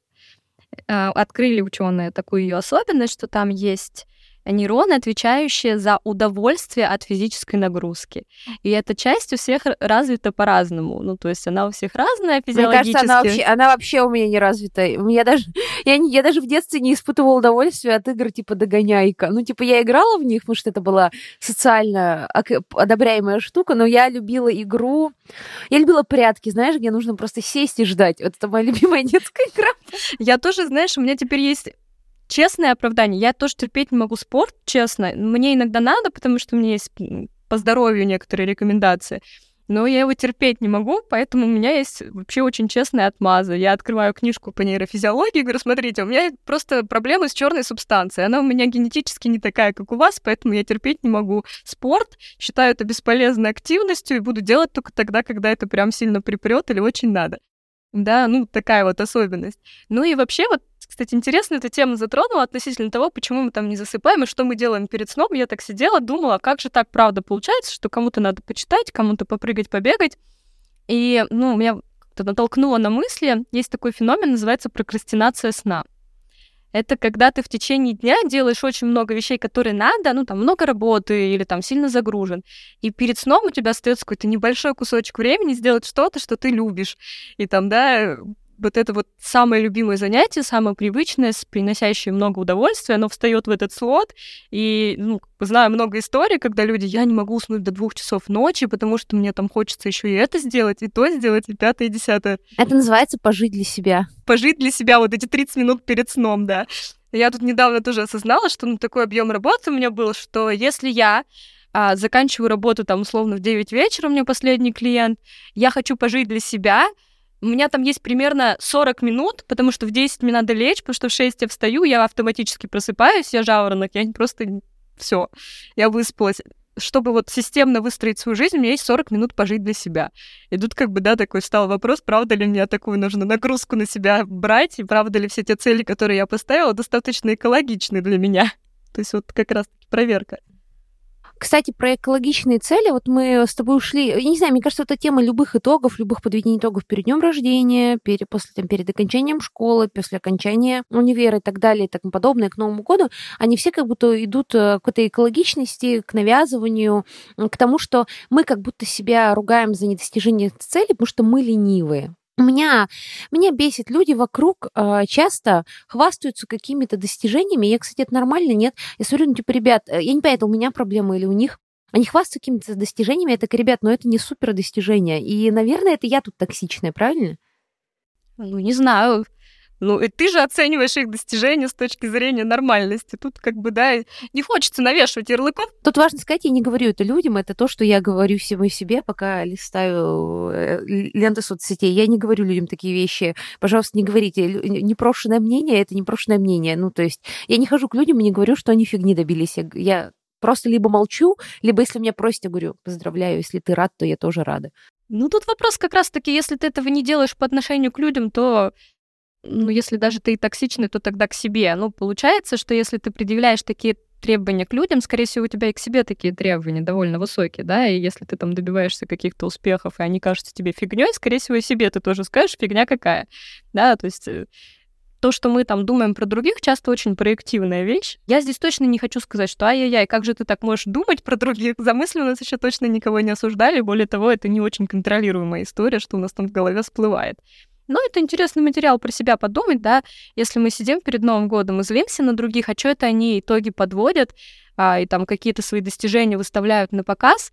Открыли ученые такую ее особенность, что там есть нейроны, отвечающие за удовольствие от физической нагрузки. И эта часть у всех развита по-разному. Ну, то есть она у всех разная физиологически. Мне кажется, она вообще, она вообще у меня не развита. У меня даже, я, не, я даже в детстве не испытывала удовольствия от игр типа «Догоняйка». Ну, типа я играла в них, потому что это была социально одобряемая штука, но я любила игру... Я любила прятки, знаешь, где нужно просто сесть и ждать. Вот это моя любимая детская игра. Я тоже, знаешь, у меня теперь есть... Честное оправдание. Я тоже терпеть не могу спорт, честно. Мне иногда надо, потому что у меня есть по здоровью некоторые рекомендации. Но я его терпеть не могу, поэтому у меня есть вообще очень честная отмаза. Я открываю книжку по нейрофизиологии и говорю, смотрите, у меня просто проблемы с черной субстанцией. Она у меня генетически не такая, как у вас, поэтому я терпеть не могу спорт. Считаю это бесполезной активностью и буду делать только тогда, когда это прям сильно припрёт или очень надо. Да, ну такая вот особенность. Ну и вообще вот, кстати, интересно, эта тема затронула относительно того, почему мы там не засыпаем и что мы делаем перед сном. Я так сидела, думала, как же так правда получается, что кому-то надо почитать, кому-то попрыгать, побегать. И, ну, меня как-то натолкнуло на мысли, есть такой феномен, называется прокрастинация сна. Это когда ты в течение дня делаешь очень много вещей, которые надо, ну, там, много работы или там сильно загружен, и перед сном у тебя остается какой-то небольшой кусочек времени сделать что-то, что ты любишь. И там, да, вот это вот самое любимое занятие, самое привычное, приносящее много удовольствия, оно встает в этот слот, и, ну, знаю много историй, когда люди, я не могу уснуть до двух часов ночи, потому что мне там хочется еще и это сделать, и то сделать, и пятое, и десятое. Это называется пожить для себя. Пожить для себя вот эти тридцать минут перед сном, да. Я тут недавно тоже осознала, что ну, такой объем работы у меня был, что если я а, заканчиваю работу там условно в девять вечера, у меня последний клиент, я хочу пожить для себя, у меня там есть примерно сорок минут, потому что в десять мне надо лечь, потому что в шесть я встаю, я автоматически просыпаюсь, я жаворонок, я просто все, я выспалась. Чтобы вот системно выстроить свою жизнь, у меня есть сорок минут пожить для себя. И тут как бы, да, такой встал вопрос, правда ли мне такую нужно нагрузку на себя брать, и правда ли все те цели, которые я поставила, достаточно экологичны для меня. То есть вот как раз-таки проверка. Кстати, про экологичные цели. Вот мы с тобой ушли... Я не знаю, мне кажется, это тема любых итогов, любых подведений итогов перед днем рождения, перед, после, там, перед окончанием школы, после окончания универа и так далее, и тому подобное, к Новому году. Они все как будто идут к какой-то экологичности, к навязыванию, к тому, что мы как будто себя ругаем за недостижение цели, потому что мы ленивые. Меня, меня бесит, люди вокруг э, часто хвастаются какими-то достижениями. Я, кстати, это нормально, нет? Я смотрю, ну, типа, ребят, я не понимаю, это у меня проблема или у них. Они хвастаются какими-то достижениями. Я так, ребят, но это не супер достижение. И, наверное, это я тут токсичная, правильно? Ну, не знаю. Ну, и ты же оцениваешь их достижения с точки зрения нормальности. Тут как бы, да, не хочется навешивать ярлыков. Тут важно сказать, я не говорю это людям, это то, что я говорю всему себе, пока листаю ленты соцсетей. Я не говорю людям такие вещи. Пожалуйста, не говорите. Непрошенное мнение — это непрошенное мнение. Ну, то есть я не хожу к людям и не говорю, что они фигни добились. Я просто либо молчу, либо если меня просят, я говорю, поздравляю, если ты рад, то я тоже рада. Ну, тут вопрос как раз-таки, если ты этого не делаешь по отношению к людям, то... Ну, если даже ты и токсичный, то тогда к себе. Ну, получается, что если ты предъявляешь такие требования к людям, скорее всего, у тебя и к себе такие требования довольно высокие, да, и если ты там добиваешься каких-то успехов, и они кажутся тебе фигней, скорее всего, и себе ты тоже скажешь, фигня какая, да, то есть... То, что мы там думаем про других, часто очень проективная вещь. Я здесь точно не хочу сказать, что ай-яй-яй, как же ты так можешь думать про других? За мысли у нас еще точно никого не осуждали, более того, это не очень контролируемая история, что у нас там в голове всплывает. Но это интересный материал про себя подумать, да, если мы сидим перед Новым годом и злимся на других, а что это они итоги подводят, а, и там какие-то свои достижения выставляют на показ,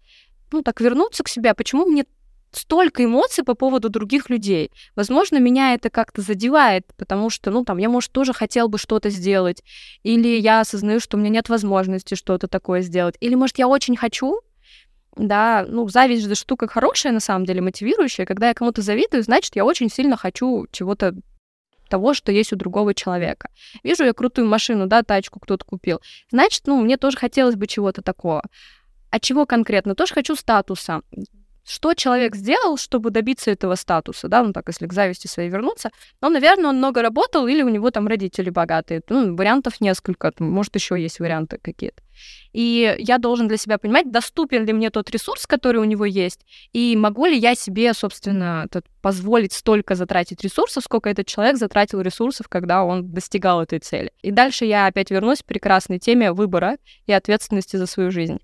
ну, так вернуться к себе. Почему мне столько эмоций по поводу других людей? Возможно, меня это как-то задевает, потому что, ну, там, я, может, тоже хотел бы что-то сделать, или я осознаю, что у меня нет возможности что-то такое сделать, или, может, я очень хочу, да, ну, зависть же штука хорошая, на самом деле, мотивирующая. Когда я кому-то завидую, значит, я очень сильно хочу чего-то того, что есть у другого человека. Вижу я крутую машину, да, тачку кто-то купил, значит, ну, мне тоже хотелось бы чего-то такого. А чего конкретно? Тоже хочу статуса. Что человек сделал, чтобы добиться этого статуса, да, ну, так, если к зависти своей вернуться, ну, наверное, он много работал, или у него там родители богатые, ну, вариантов несколько, может, еще есть варианты какие-то. И я должен для себя понимать, доступен ли мне тот ресурс, который у него есть, и могу ли я себе, собственно, позволить столько затратить ресурсов, сколько этот человек затратил ресурсов, когда он достигал этой цели. И дальше я опять вернусь к прекрасной теме выбора и ответственности за свою жизнь.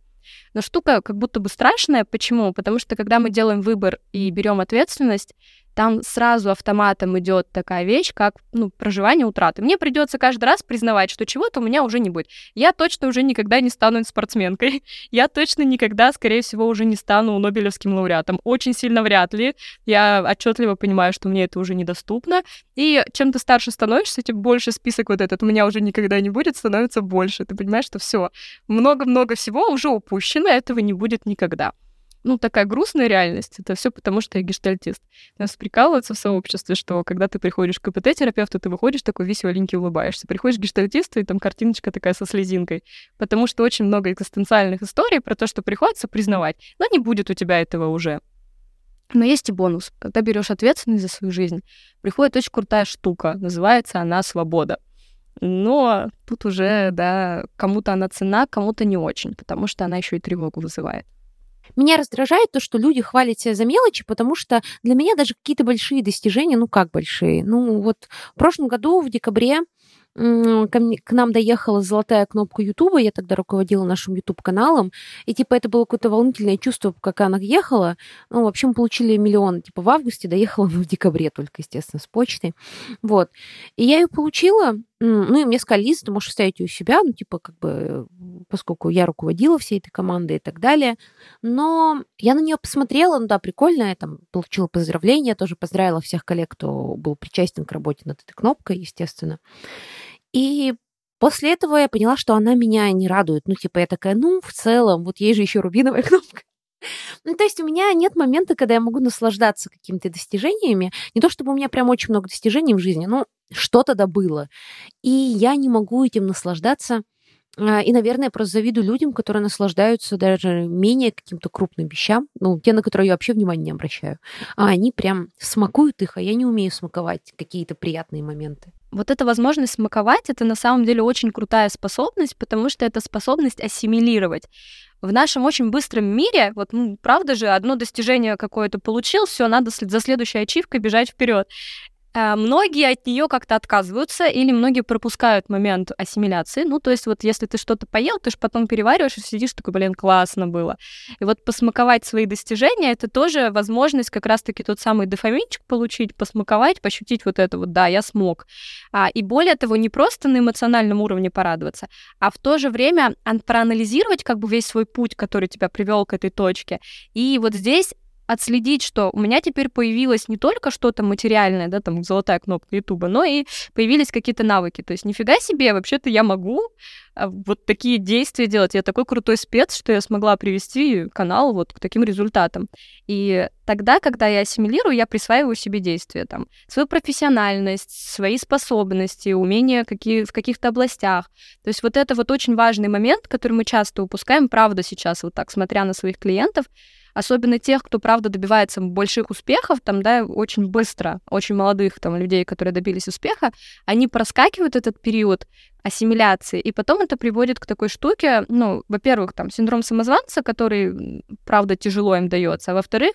Но штука как будто бы страшная. Почему? Потому что когда мы делаем выбор и берем ответственность, там сразу автоматом идет такая вещь, как, ну, проживание утраты. Мне придется каждый раз признавать, что чего-то у меня уже не будет. Я точно уже никогда не стану спортсменкой. Я точно никогда, скорее всего, уже не стану Нобелевским лауреатом. Очень сильно вряд ли. Я отчетливо понимаю, что мне это уже недоступно. И чем ты старше становишься, тем больше список вот этот «у меня уже никогда не будет» становится больше. Ты понимаешь, что все, много-много всего уже упущено, этого не будет никогда. Ну, такая грустная реальность, это все потому, что я гештальтист. Нас прикалываются в сообществе, что когда ты приходишь к ка пэ тэ терапевту, ты выходишь такой веселенький, улыбаешься. Приходишь к гештальтисту, и там картиночка такая со слезинкой. Потому что очень много экзистенциальных историй про то, что приходится признавать. Но не будет у тебя этого уже. Но есть и бонус. Когда берешь ответственность за свою жизнь, приходит очень крутая штука. Называется она свобода. Но тут уже, да, кому-то она цена, кому-то не очень, потому что она еще и тревогу вызывает. Меня раздражает то, что люди хвалят себя за мелочи, потому что для меня даже какие-то большие достижения, ну как большие? Ну вот в прошлом году в декабре Ко мне, к нам доехала золотая кнопка Ютуба, я тогда руководила нашим Ютуб-каналом, и, типа, это было какое-то волнительное чувство, как она ехала. Ну, в общем, получили миллион, типа, в августе, доехала она в декабре только, естественно, с почты. Вот. И я ее получила, ну, и мне сказали: Лиза, ты можешь оставить ее у себя, ну, типа, как бы, поскольку я руководила всей этой командой и так далее. Но я на нее посмотрела, ну, да, прикольно, я там получила поздравления, тоже поздравила всех коллег, кто был причастен к работе над этой кнопкой, естественно. И после этого я поняла, что она меня не радует. Ну, типа, я такая, ну, в целом, вот ей же еще рубиновая кнопка. Ну, то есть у меня нет момента, когда я могу наслаждаться какими-то достижениями. Не то чтобы у меня прям очень много достижений в жизни, но что-то добыло. И я не могу этим наслаждаться. И, наверное, я просто завидую людям, которые наслаждаются даже менее каким-то крупным вещам, ну, те, на которые я вообще внимания не обращаю. А они прям смакуют их, а я не умею смаковать какие-то приятные моменты. Вот эта возможность смаковать, это на самом деле очень крутая способность, потому что это способность ассимилировать. В нашем очень быстром мире, вот, ну, правда же, одно достижение какое-то получил, все, надо за следующей ачивкой бежать вперед. Многие от нее как-то отказываются, или многие пропускают момент ассимиляции. Ну, то есть вот если ты что-то поел, ты же потом перевариваешь и сидишь такой, блин, классно было. И вот посмаковать свои достижения — это тоже возможность как раз-таки тот самый дофаминчик получить, посмаковать, пощутить вот это вот, да, я смог. А, и более того, не просто на эмоциональном уровне порадоваться, а в то же время проанализировать как бы весь свой путь, который тебя привел к этой точке. И вот здесь отследить, что у меня теперь появилось не только что-то материальное, да, там, золотая кнопка Ютуба, но и появились какие-то навыки. То есть нифига себе, вообще-то я могу вот такие действия делать. Я такой крутой спец, что я смогла привести канал вот к таким результатам. И тогда, когда я ассимилирую, я присваиваю себе действия, там, свою профессиональность, свои способности, умения какие, в каких-то областях. То есть вот это вот очень важный момент, который мы часто упускаем, правда, сейчас вот так, смотря на своих клиентов, особенно тех, кто, правда, добивается больших успехов, там, да, очень быстро, очень молодых там людей, которые добились успеха, они проскакивают этот период ассимиляции, и потом это приводит к такой штуке, ну, во-первых, там, синдром самозванца, который, правда, тяжело им дается, а во-вторых,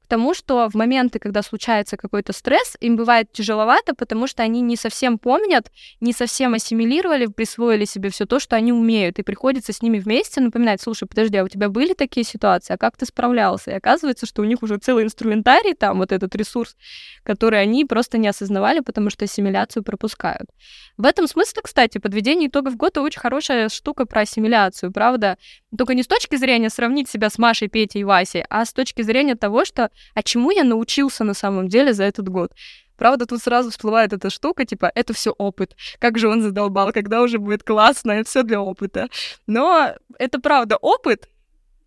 к тому, что в моменты, когда случается какой-то стресс, им бывает тяжеловато, потому что они не совсем помнят, не совсем ассимилировали, присвоили себе все то, что они умеют, и приходится с ними вместе напоминать: слушай, подожди, а у тебя были такие ситуации, а как ты справлялся? И оказывается, что у них уже целый инструментарий, там, вот этот ресурс, который они просто не осознавали, потому что ассимиляцию пропускают. В этом смысле, кстати, подведение итогов года очень хорошая штука про ассимиляцию, правда? Только не с точки зрения сравнить себя с Машей, Петей и Васей, а с точки зрения того, что а чему я научился на самом деле за этот год. Правда, тут сразу всплывает эта штука, типа, это все опыт. Как же он задолбал, когда уже будет классно, это все для опыта. Но это правда опыт.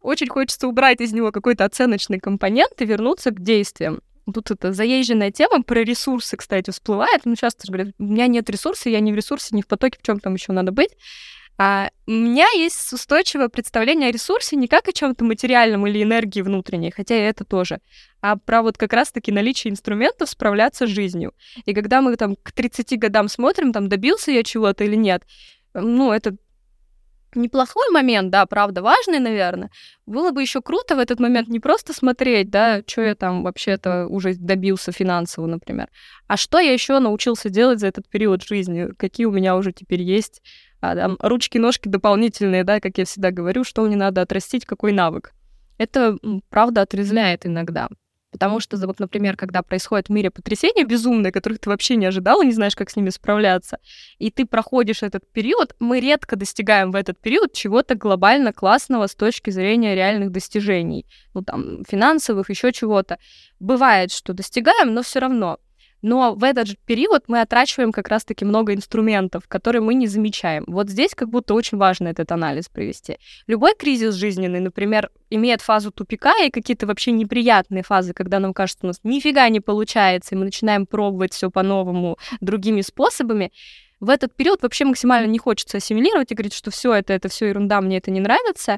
Очень хочется убрать из него какой-то оценочный компонент и вернуться к действиям. Тут это заезженная тема про ресурсы, кстати, всплывает. Ну, часто же говорят, у меня нет ресурсов, я не в ресурсе, не в потоке, в чем там еще надо быть. А у меня есть устойчивое представление о ресурсе не как о чем-то материальном или энергии внутренней, хотя и это тоже, а про вот как раз-таки наличие инструментов справляться с жизнью. И когда мы там к тридцати годам смотрим, там, добился я чего-то или нет, ну, это неплохой момент, да, правда, важный, наверное. Было бы еще круто в этот момент не просто смотреть, да, что я там вообще-то уже добился финансово, например, а что я еще научился делать за этот период жизни, какие у меня уже теперь есть там, ручки, ножки дополнительные, да, как я всегда говорю, что мне надо отрастить, какой навык. Это, правда, отрезвляет иногда. Потому что, вот, например, когда происходит в мире потрясения безумные, которых ты вообще не ожидал и не знаешь, как с ними справляться, и ты проходишь этот период, мы редко достигаем в этот период чего-то глобально классного с точки зрения реальных достижений, ну там, финансовых, еще чего-то. Бывает, что достигаем, но все равно. Но в этот же период мы отращиваем как раз-таки много инструментов, которые мы не замечаем. Вот здесь как будто очень важно этот анализ провести. Любой кризис жизненный, например, имеет фазу тупика и какие-то вообще неприятные фазы, когда нам кажется, у нас нифига не получается, и мы начинаем пробовать все по-новому другими способами. В этот период вообще максимально не хочется ассимилировать и говорить, что все это, это все ерунда, мне это не нравится.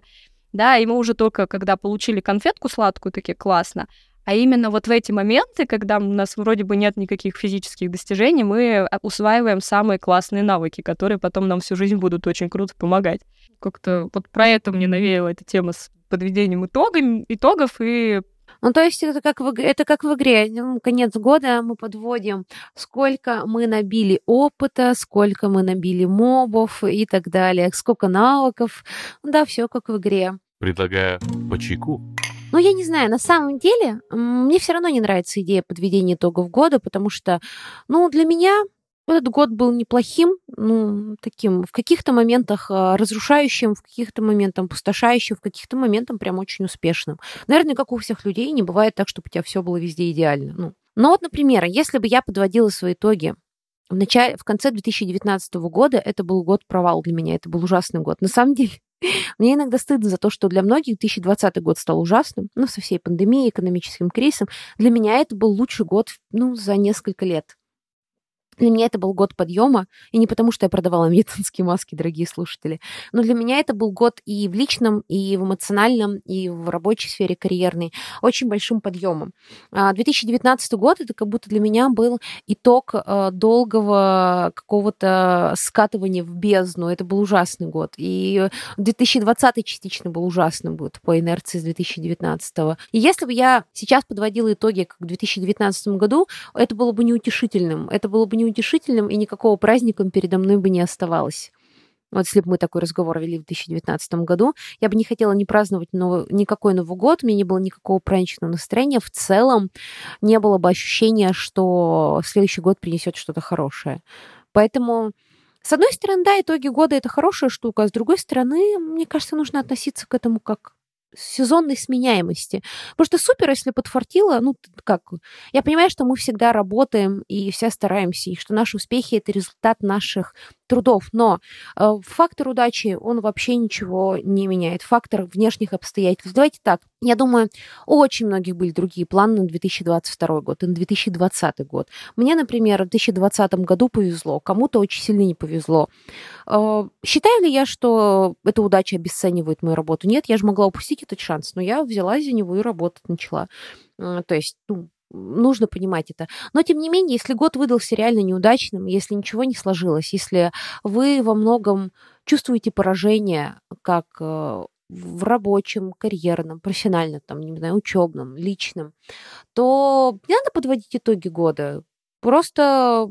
Да, и мы уже только, когда получили конфетку сладкую, такие, классно. А именно вот в эти моменты, когда у нас вроде бы нет никаких физических достижений, мы усваиваем самые классные навыки, которые потом нам всю жизнь будут очень круто помогать. Как-то вот про это мне навеяла эта тема с подведением итогами, итогов и... Ну, то есть это как в, это как в игре. Конец года мы подводим, сколько мы набили опыта, сколько мы набили мобов и так далее, сколько навыков. Да, все как в игре. Предлагаю по чайку. Ну, я не знаю, на самом деле, мне все равно не нравится идея подведения итогов года, потому что, ну, для меня этот год был неплохим, ну, таким, в каких-то моментах разрушающим, в каких-то моментах опустошающим, в каких-то моментах прям очень успешным. Наверное, как у всех людей, не бывает так, чтобы у тебя все было везде идеально. Ну. Но вот, например, если бы я подводила свои итоги в начале, в конце две тысячи девятнадцатого года, это был год-провал для меня, это был ужасный год. На самом деле... Мне иногда стыдно за то, что для многих две тысячи двадцатый год стал ужасным, ну, со всей пандемией, экономическим кризисом. Для меня это был лучший год, ну, за несколько лет. Для меня это был год подъема, и не потому, что я продавала медицинские маски, дорогие слушатели, но для меня это был год и в личном, и в эмоциональном, и в рабочей сфере карьерной очень большим подъемом. две тысячи девятнадцатый год это как будто для меня был итог долгого какого-то скатывания в бездну. Это был ужасный год. И две тысячи двадцатый частично был ужасным год по инерции с две тысячи девятнадцатого. И если бы я сейчас подводила итоги как в две тысячи девятнадцатом году, это было бы неутешительным. Это было бы не утешительным, и никакого праздника передо мной бы не оставалось. Вот если бы мы такой разговор вели в две тысячи девятнадцатом году, я бы не хотела не праздновать новый, никакой Новый год, у меня не было никакого праздничного настроения, в целом не было бы ощущения, что следующий год принесет что-то хорошее. Поэтому, с одной стороны, да, итоги года — это хорошая штука, а с другой стороны, мне кажется, нужно относиться к этому как сезонной сменяемости. Потому что супер, если подфартило, ну, как... Я понимаю, что мы всегда работаем и все стараемся, и что наши успехи — это результат наших трудов, но э, фактор удачи, он вообще ничего не меняет. Фактор внешних обстоятельств. Давайте так, я думаю, у очень многих были другие планы на две тысячи двадцать второй год и на две тысячи двадцатый год. Мне, например, в две тысячи двадцатом году повезло, кому-то очень сильно не повезло. Э, считаю ли я, что эта удача обесценивает мою работу? Нет, я же могла упустить этот шанс, но я взялась за него и работать начала. Э, то есть, ну, нужно понимать это. Но, тем не менее, если год выдался реально неудачным, если ничего не сложилось, если вы во многом чувствуете поражение как в рабочем, карьерном, профессиональном, там, не знаю, учебном, личном, то не надо подводить итоги года. Просто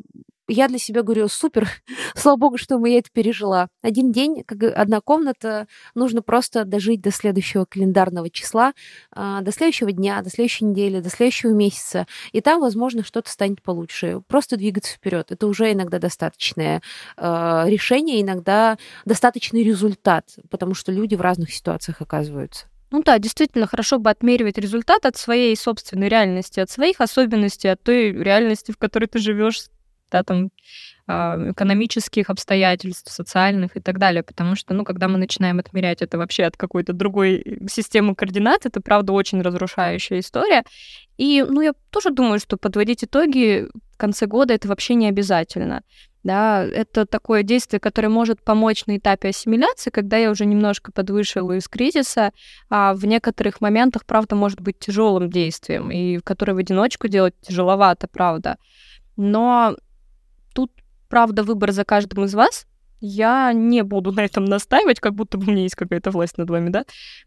Я для себя говорю, супер, слава богу, что я это пережила. Один день, как одна комната, нужно просто дожить до следующего календарного числа, до следующего дня, до следующей недели, до следующего месяца. И там, возможно, что-то станет получше. Просто двигаться вперед. Это уже иногда достаточное решение, иногда достаточный результат, потому что люди в разных ситуациях оказываются. Ну да, действительно, хорошо бы отмеривать результат от своей собственной реальности, от своих особенностей, от той реальности, в которой ты живешь, да, там, экономических обстоятельств, социальных и так далее. Потому что, ну, когда мы начинаем отмерять это вообще от какой-то другой системы координат, это, правда, очень разрушающая история. И, ну, я тоже думаю, что подводить итоги в конце года это вообще не обязательно. Да, это такое действие, которое может помочь на этапе ассимиляции, когда я уже немножко подвышила из кризиса, а в некоторых моментах, правда, может быть тяжелым действием, и которое в одиночку делать тяжеловато, правда. Но тут, правда, выбор за каждым из вас. Я не буду на этом настаивать, как будто бы у меня есть какая-то власть над вами, да?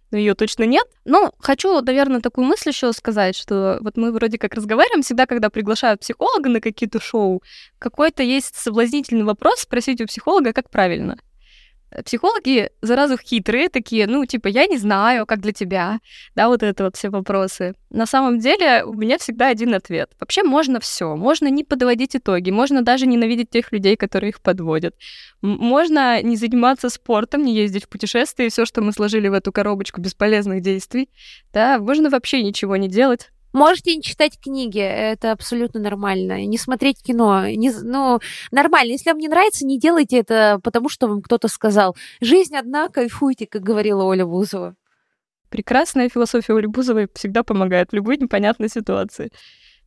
Но ее точно нет. Но хочу, наверное, такую мысль еще сказать, что вот мы вроде как разговариваем всегда, когда приглашают психолога на какие-то шоу, какой-то есть соблазнительный вопрос спросить у психолога, как правильно. Психологи, заразу, хитрые такие, ну, типа, я не знаю, как для тебя, да, вот это вот все вопросы. На самом деле у меня всегда один ответ. Вообще можно все, можно не подводить итоги, можно даже ненавидеть тех людей, которые их подводят. Можно не заниматься спортом, не ездить в путешествия, все, что мы сложили в эту коробочку бесполезных действий, да, можно вообще ничего не делать. Можете не читать книги, это абсолютно нормально. Не смотреть кино, не, ну, нормально. Если вам не нравится, не делайте это, потому что вам кто-то сказал. Жизнь одна, кайфуйте, как говорила Оля Бузова. Прекрасная философия Оли Бузовой всегда помогает в любой непонятной ситуации.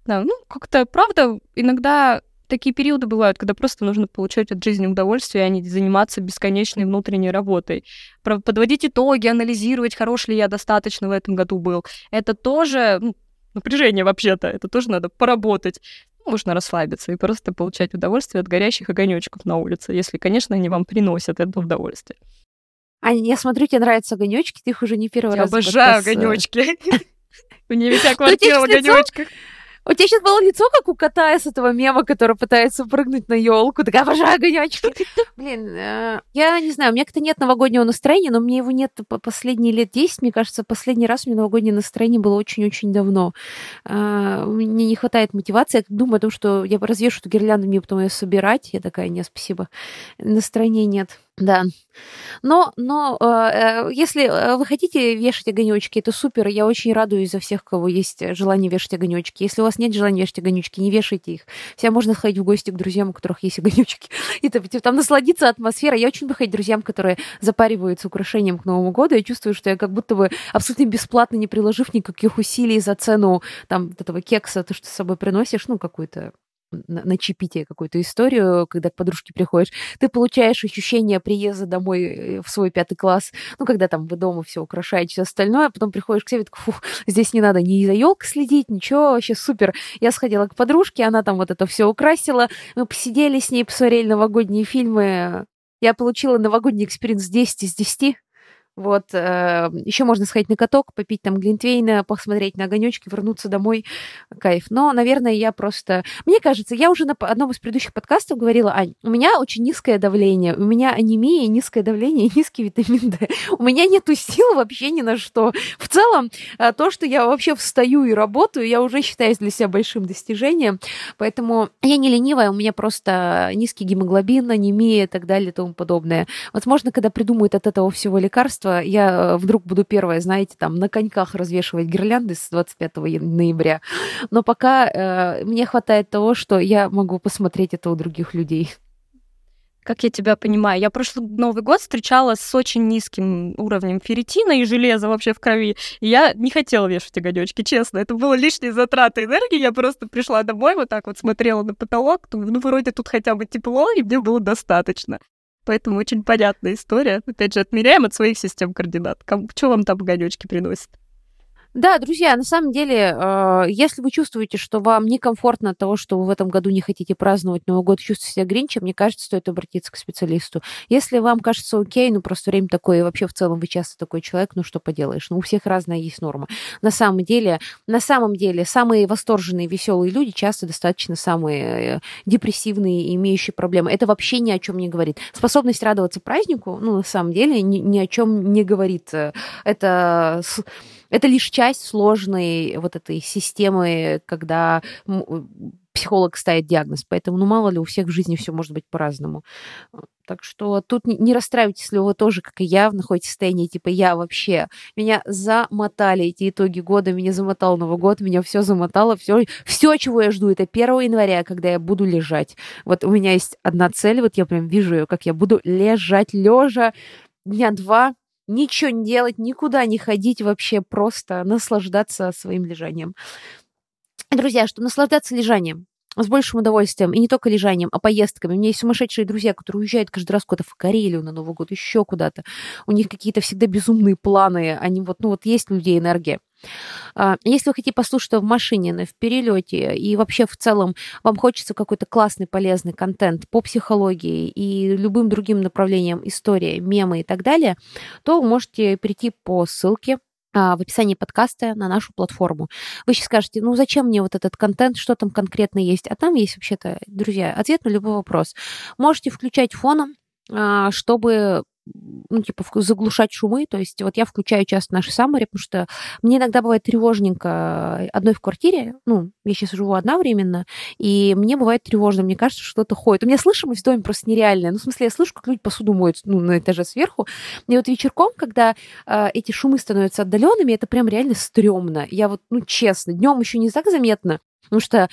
Да, ну, как-то, правда, иногда такие периоды бывают, когда просто нужно получать от жизни удовольствие, а не заниматься бесконечной внутренней работой. Подводить итоги, анализировать, хорош ли я достаточно в этом году был. Это тоже... напряжение вообще-то, это тоже надо поработать. Можно расслабиться и просто получать удовольствие от горящих огонечков на улице, если, конечно, они вам приносят это удовольствие. Аня, я смотрю, тебе нравятся огонечки, ты их уже не первый раз. Я обожаю огонечки. У меня вся квартира в огонечках. У тебя сейчас было лицо, как у кота из этого мема, который пытается прыгнуть на елку. Такая, обожаю огонечки. Блин, я не знаю, у меня как-то нет новогоднего настроения, но у меня его нет последние лет десять. Мне кажется, последний раз у меня новогоднее настроение было очень-очень давно. Мне не хватает мотивации. Я думаю о том, что я развешу эту гирлянду, мне потом ее собирать. Я такая, нет, спасибо. Настроения нет. Да, но, но э, если вы хотите вешать огонечки, это супер, я очень радуюсь за всех, у кого есть желание вешать огонечки. Если у вас нет желания вешать огонечки, не вешайте их. Всегда можно сходить в гости к друзьям, у которых есть огонечки, и там насладиться атмосферой. Я очень люблю ходить к друзьям, которые запариваются украшением к Новому году. Я чувствую, что я как будто бы абсолютно бесплатно, не приложив никаких усилий за цену там, этого кекса, то, что с собой приносишь, ну, какую-то... начепите какую-то историю, когда к подружке приходишь, ты получаешь ощущение приезда домой в свой пятый класс, ну, когда там вы дома все украшаете, все остальное, а потом приходишь к себе, такой, фу, здесь не надо ни за елкой следить, ничего, вообще супер. Я сходила к подружке, она там вот это все украсила, мы посидели с ней, посмотрели новогодние фильмы, я получила новогодний экспириенс десять из десяти. Вот, еще можно сходить на каток, попить там глинтвейна, посмотреть на огонечки, вернуться домой, кайф. Но, наверное, я просто... Мне кажется, я уже на одном из предыдущих подкастов говорила, Ань, у меня очень низкое давление, у меня анемия, низкое давление и низкий витамин Д. У меня нету сил вообще ни на что. В целом, то, что я вообще встаю и работаю, я уже считаю для себя большим достижением, поэтому я не ленивая, у меня просто низкий гемоглобин, анемия и так далее и тому подобное. Возможно, когда придумают от этого всего лекарства, я вдруг буду первая, знаете, там, на коньках развешивать гирлянды с двадцать пятого ноября. Но пока э, мне хватает того, что я могу посмотреть это у других людей. Как я тебя понимаю, я прошлый Новый год встречала с очень низким уровнем ферритина и железа вообще в крови. И я не хотела вешать огонечки, честно. Это было лишние затраты энергии. Я просто пришла домой, вот так вот смотрела на потолок. Ну, вроде тут хотя бы тепло, и мне было достаточно. Поэтому очень понятная история. Опять же, отмеряем от своих систем координат. Что вам там огонечки приносят? Да, друзья, на самом деле, э, если вы чувствуете, что вам некомфортно от того, что вы в этом году не хотите праздновать Новый год, чувствуете себя гринчем, мне кажется, стоит обратиться к специалисту. Если вам кажется окей, ну просто время такое, и вообще в целом вы часто такой человек, ну что поделаешь, ну у всех разная есть норма. На самом деле, на самом деле, самые восторженные, веселые люди часто достаточно самые депрессивные и имеющие проблемы. Это вообще ни о чем не говорит. Способность радоваться празднику, ну на самом деле, ни, ни о чем не говорит. Это... Это лишь часть сложной вот этой системы, когда психолог ставит диагноз. Поэтому, ну, мало ли, у всех в жизни все может быть по-разному. Так что тут не расстраивайтесь, если вы тоже, как и я, находитесь в состоянии типа «я вообще». Меня замотали эти итоги года, меня замотал Новый год, меня все замотало. Все, все, чего я жду, это первого января, когда я буду лежать. Вот у меня есть одна цель, вот я прям вижу ее, как я буду лежать лежа дня два, ничего не делать, никуда не ходить вообще, просто наслаждаться своим лежанием. Друзья, что наслаждаться лежанием с большим удовольствием, и не только лежанием, а поездками. У меня есть сумасшедшие друзья, которые уезжают каждый раз куда-то в Карелию на Новый год, еще куда-то. У них какие-то всегда безумные планы, они вот, ну вот есть у людей энергия. Если вы хотите послушать что в машине, в перелете и вообще в целом вам хочется какой-то классный, полезный контент по психологии и любым другим направлениям истории, мемы и так далее, то вы можете перейти по ссылке в описании подкаста на нашу платформу. Вы сейчас скажете, ну зачем мне вот этот контент, что там конкретно есть? А там есть вообще-то, друзья, ответ на любой вопрос. Можете включать фоном, чтобы... ну, типа, заглушать шумы, то есть вот я включаю часто наши саммари, потому что мне иногда бывает тревожненько одной в квартире, ну, я сейчас живу одна временно, и мне бывает тревожно, мне кажется, что-то ходит. У меня слышимость в доме просто нереальная, ну, в смысле, я слышу, как люди посуду моют, ну, на этаже сверху, и вот вечерком, когда э, эти шумы становятся отдаленными, это прям реально стрёмно, я вот, ну, честно, днем еще не так заметно, потому что,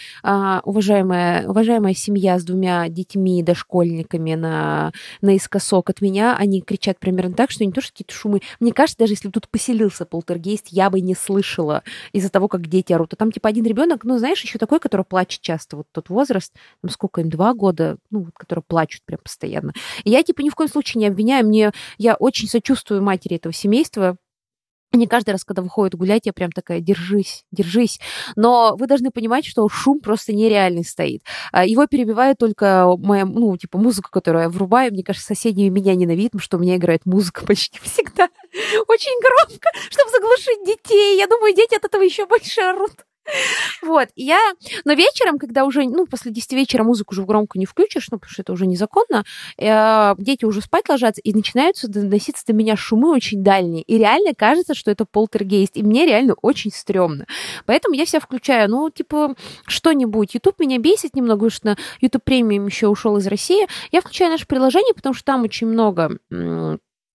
уважаемая, уважаемая семья с двумя детьми, дошкольниками на, наискосок от меня, они кричат примерно так, что не то, что какие-то шумы. Мне кажется, даже если бы тут поселился полтергейст, я бы не слышала из-за того, как дети орут. А там типа один ребенок, ну, знаешь, еще такой, который плачет часто, вот тот возраст, там сколько им, два года, ну, вот, которые плачут прям постоянно. И я типа ни в коем случае не обвиняю, мне, я очень сочувствую матери этого семейства. Не каждый раз, когда выходит гулять, я прям такая, держись, держись. Но вы должны понимать, что шум просто нереальный стоит. Его перебивает только моя, ну, типа, музыка, которую я врубаю. Мне кажется, соседи меня ненавидят, потому что у меня играет музыка почти всегда. Очень громко, чтобы заглушить детей. Я думаю, дети от этого еще больше орут. Вот, и я, но вечером, когда уже, ну, после десяти вечера музыку уже громко не включишь, ну, потому что это уже незаконно, э, дети уже спать ложатся, и начинаются доноситься до меня шумы очень дальние, и реально кажется, что это полтергейст, и мне реально очень стрёмно. Поэтому я себя включаю, ну, типа, что-нибудь. YouTube меня бесит немного, потому что YouTube премиум еще ушел из России. Я включаю наше приложение, потому что там очень много...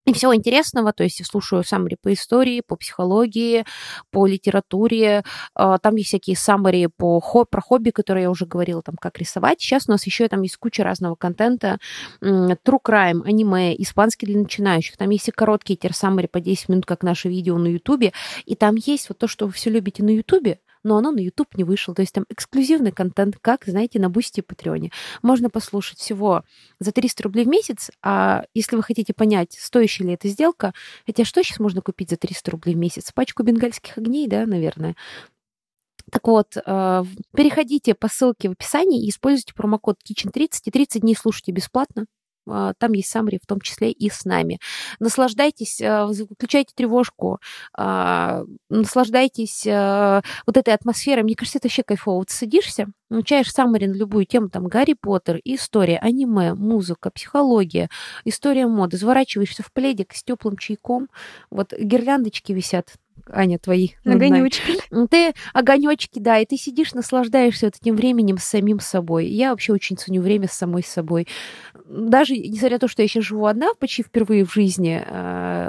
и всего интересного, то есть я слушаю саммари по истории, по психологии, по литературе, там есть всякие саммари по, про хобби, которые я уже говорила, там, как рисовать. Сейчас у нас еще там есть куча разного контента, true crime, аниме, испанский для начинающих, там есть и короткие те саммари по десять минут, как наше видео на Ютубе, и там есть вот то, что вы все любите на Ютубе, но оно на YouTube не вышло. То есть там эксклюзивный контент, как, знаете, на Boosty и Patreon. Можно послушать всего за триста рублей в месяц, а если вы хотите понять, стоящая ли эта сделка, хотя что сейчас можно купить за триста рублей в месяц? Пачку бенгальских огней, да, наверное. Так вот, переходите по ссылке в описании и используйте промокод китчен тридцать, и тридцать дней слушайте бесплатно. Там есть саммари, в том числе и с нами. Наслаждайтесь, выключайте тревожку, наслаждайтесь вот этой атмосферой. Мне кажется, это вообще кайфово. Вот садишься, включаешь саммари на любую тему, там Гарри Поттер, история, аниме, музыка, психология, история моды. Заворачиваешься в пледик с теплым чайком. Вот гирляндочки висят, Аня, твои. Огонечки. Ты огонечки, да, и ты сидишь, наслаждаешься вот этим временем с самим собой. Я вообще очень ценю время с самой собой. Даже несмотря на то, что я сейчас живу одна почти впервые в жизни,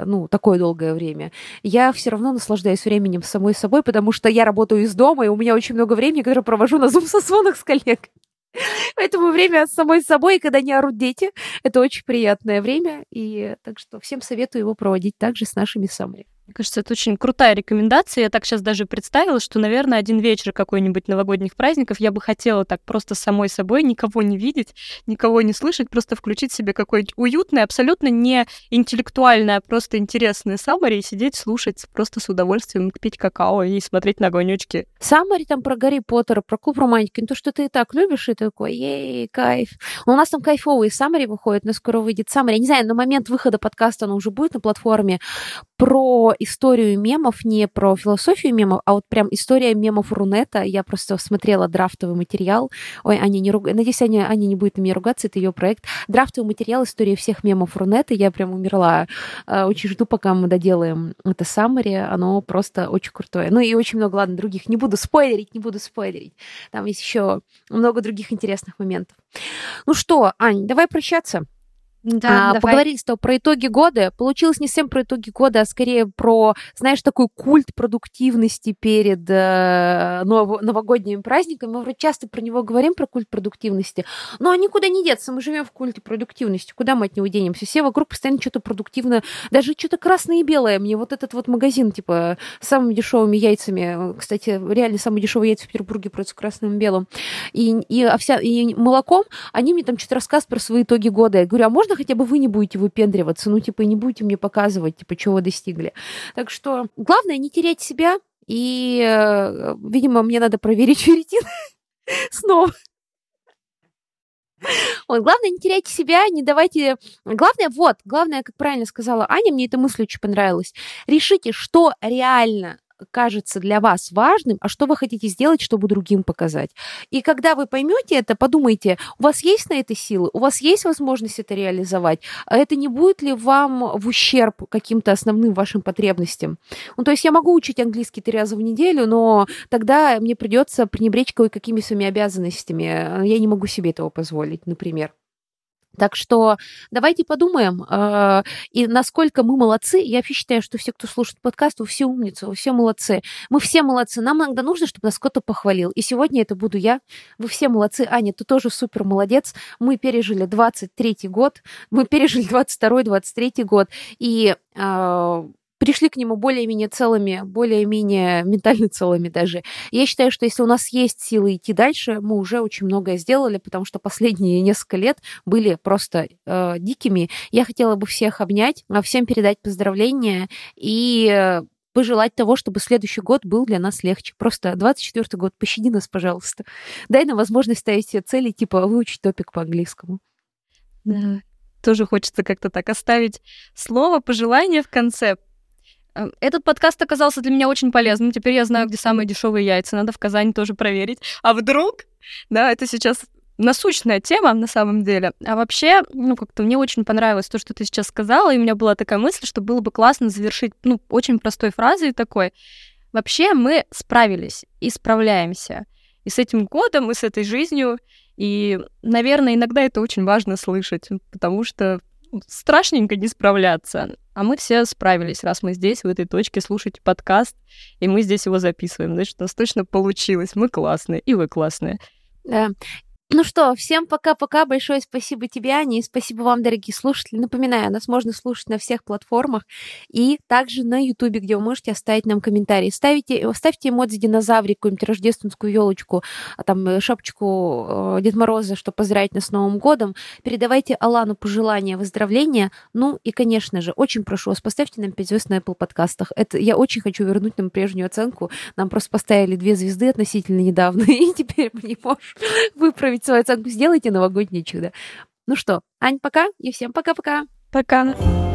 ну, такое долгое время, я все равно наслаждаюсь временем с самой собой, потому что я работаю из дома, и у меня очень много времени, которое провожу на зум-созвонах с коллегами. Поэтому время с самой собой, когда не орут дети, это очень приятное время. И так что всем советую его проводить также с нашими саммари. Мне кажется, это очень крутая рекомендация. Я так сейчас даже представила, что, наверное, один вечер какой-нибудь новогодних праздников я бы хотела так просто самой собой, никого не видеть, никого не слышать, просто включить себе какое-нибудь уютное, абсолютно не интеллектуальное, а просто интересное саммари и сидеть, слушать, просто с удовольствием пить какао и смотреть на огонечки. Саммари там про Гарри Поттера, про Куб Романтики, то, что ты и так любишь, и ты такой, ей, кайф. У нас там кайфовые саммари выходят, но скоро выйдет саммари. Я не знаю, на момент выхода подкаста оно уже будет на платформе про историю мемов, не про философию мемов, а вот прям история мемов Рунета. Я просто смотрела драфтовый материал. Ой, Аня, не ругай. Надеюсь, Аня, Аня не будет на меня ругаться, это ее проект. Драфтовый материал, история всех мемов Рунета. Я прям умерла. Очень жду, пока мы доделаем это саммари. Оно просто очень крутое. Ну и очень много, ладно, других. Не буду спойлерить, не буду спойлерить. Там есть еще много других интересных моментов. Ну что, Ань, давай прощаться. Да, а, поговорили с тобой про итоги года. Получилось не совсем про итоги года, а скорее про, знаешь, такой культ продуктивности перед э, нов- новогодними праздниками. Мы вроде часто про него говорим, про культ продуктивности, но никуда не деться. Мы живем в культе продуктивности. Куда мы от него денемся? Все вокруг постоянно что-то продуктивное. Даже что-то красное и белое. Мне вот этот вот магазин, типа, с самыми дешевыми яйцами. Кстати, реально самые дешевые яйца в Петербурге продаются с красным и белым. И, и, овся... и молоком. Они мне там что-то рассказывают про свои итоги года. Я говорю, а можно хотя бы вы не будете выпендриваться, ну, типа, и не будете мне показывать, типа, чего вы достигли. Так что главное не терять себя, и, э, видимо, мне надо проверить ферритин снова. Вот, главное, не теряйте себя, не давайте... Главное, вот, главное, как правильно сказала Аня, мне эта мысль очень понравилась. Решите, что реально кажется для вас важным, а что вы хотите сделать, чтобы другим показать. И когда вы поймете это, подумайте, у вас есть на это силы, у вас есть возможность это реализовать, а это не будет ли вам в ущерб каким-то основным вашим потребностям. Ну, то есть я могу учить английский три раза в неделю, но тогда мне придется пренебречь кое-какими своими обязанностями. Я не могу себе этого позволить, например. Так что давайте подумаем, э, и насколько мы молодцы. Я вообще считаю, что все, кто слушает подкаст, вы все умницы, вы все молодцы. Мы все молодцы. Нам иногда нужно, чтобы нас кто-то похвалил. И сегодня это буду я. Вы все молодцы. Аня, ты тоже супер молодец. Мы пережили двадцать третий год. Мы пережили двадцать второй, двадцать третий год. И... Э, пришли к нему более-менее целыми, более-менее ментально целыми даже. Я считаю, что если у нас есть силы идти дальше, мы уже очень многое сделали, потому что последние несколько лет были просто э, дикими. Я хотела бы всех обнять, всем передать поздравления и пожелать того, чтобы следующий год был для нас легче. Просто двадцать четвёртый год, пощади нас, пожалуйста. Дай нам возможность ставить себе цели, типа выучить топик по английскому. Да, тоже хочется как-то так оставить слово, пожелание в конце. Этот подкаст оказался для меня очень полезным. Теперь я знаю, где самые дешевые яйца. Надо в Казани тоже проверить. А вдруг? Да, это сейчас насущная тема на самом деле. А вообще, ну, как-то мне очень понравилось то, что ты сейчас сказала, и у меня была такая мысль, что было бы классно завершить, ну, очень простой фразой такой. Вообще мы справились и справляемся. И с этим годом, и с этой жизнью. И, наверное, иногда это очень важно слышать, потому что страшненько не справляться. А мы все справились, раз мы здесь, в этой точке, слушаете подкаст, и мы здесь его записываем. Значит, у нас точно получилось. Мы классные, и вы классные. Да. Ну что, всем пока-пока. Большое спасибо тебе, Аня, и спасибо вам, дорогие слушатели. Напоминаю, нас можно слушать на всех платформах и также на Ютубе, где вы можете оставить нам комментарии. Ставите, ставьте эмодзи динозаврик, какую-нибудь рождественскую елочку, там шапочку Деда Мороза, чтобы поздравить нас с Новым годом. Передавайте Алану пожелания, выздоровления. Ну и, конечно же, очень прошу вас, поставьте нам пять звезд на Apple подкастах. Это, я очень хочу вернуть нам прежнюю оценку. Нам просто поставили две звезды относительно недавно, и теперь мы не можем выправить свою оценку. Сделайте новогоднее чудо. Ну что, Ань, пока, и всем пока-пока. Пока.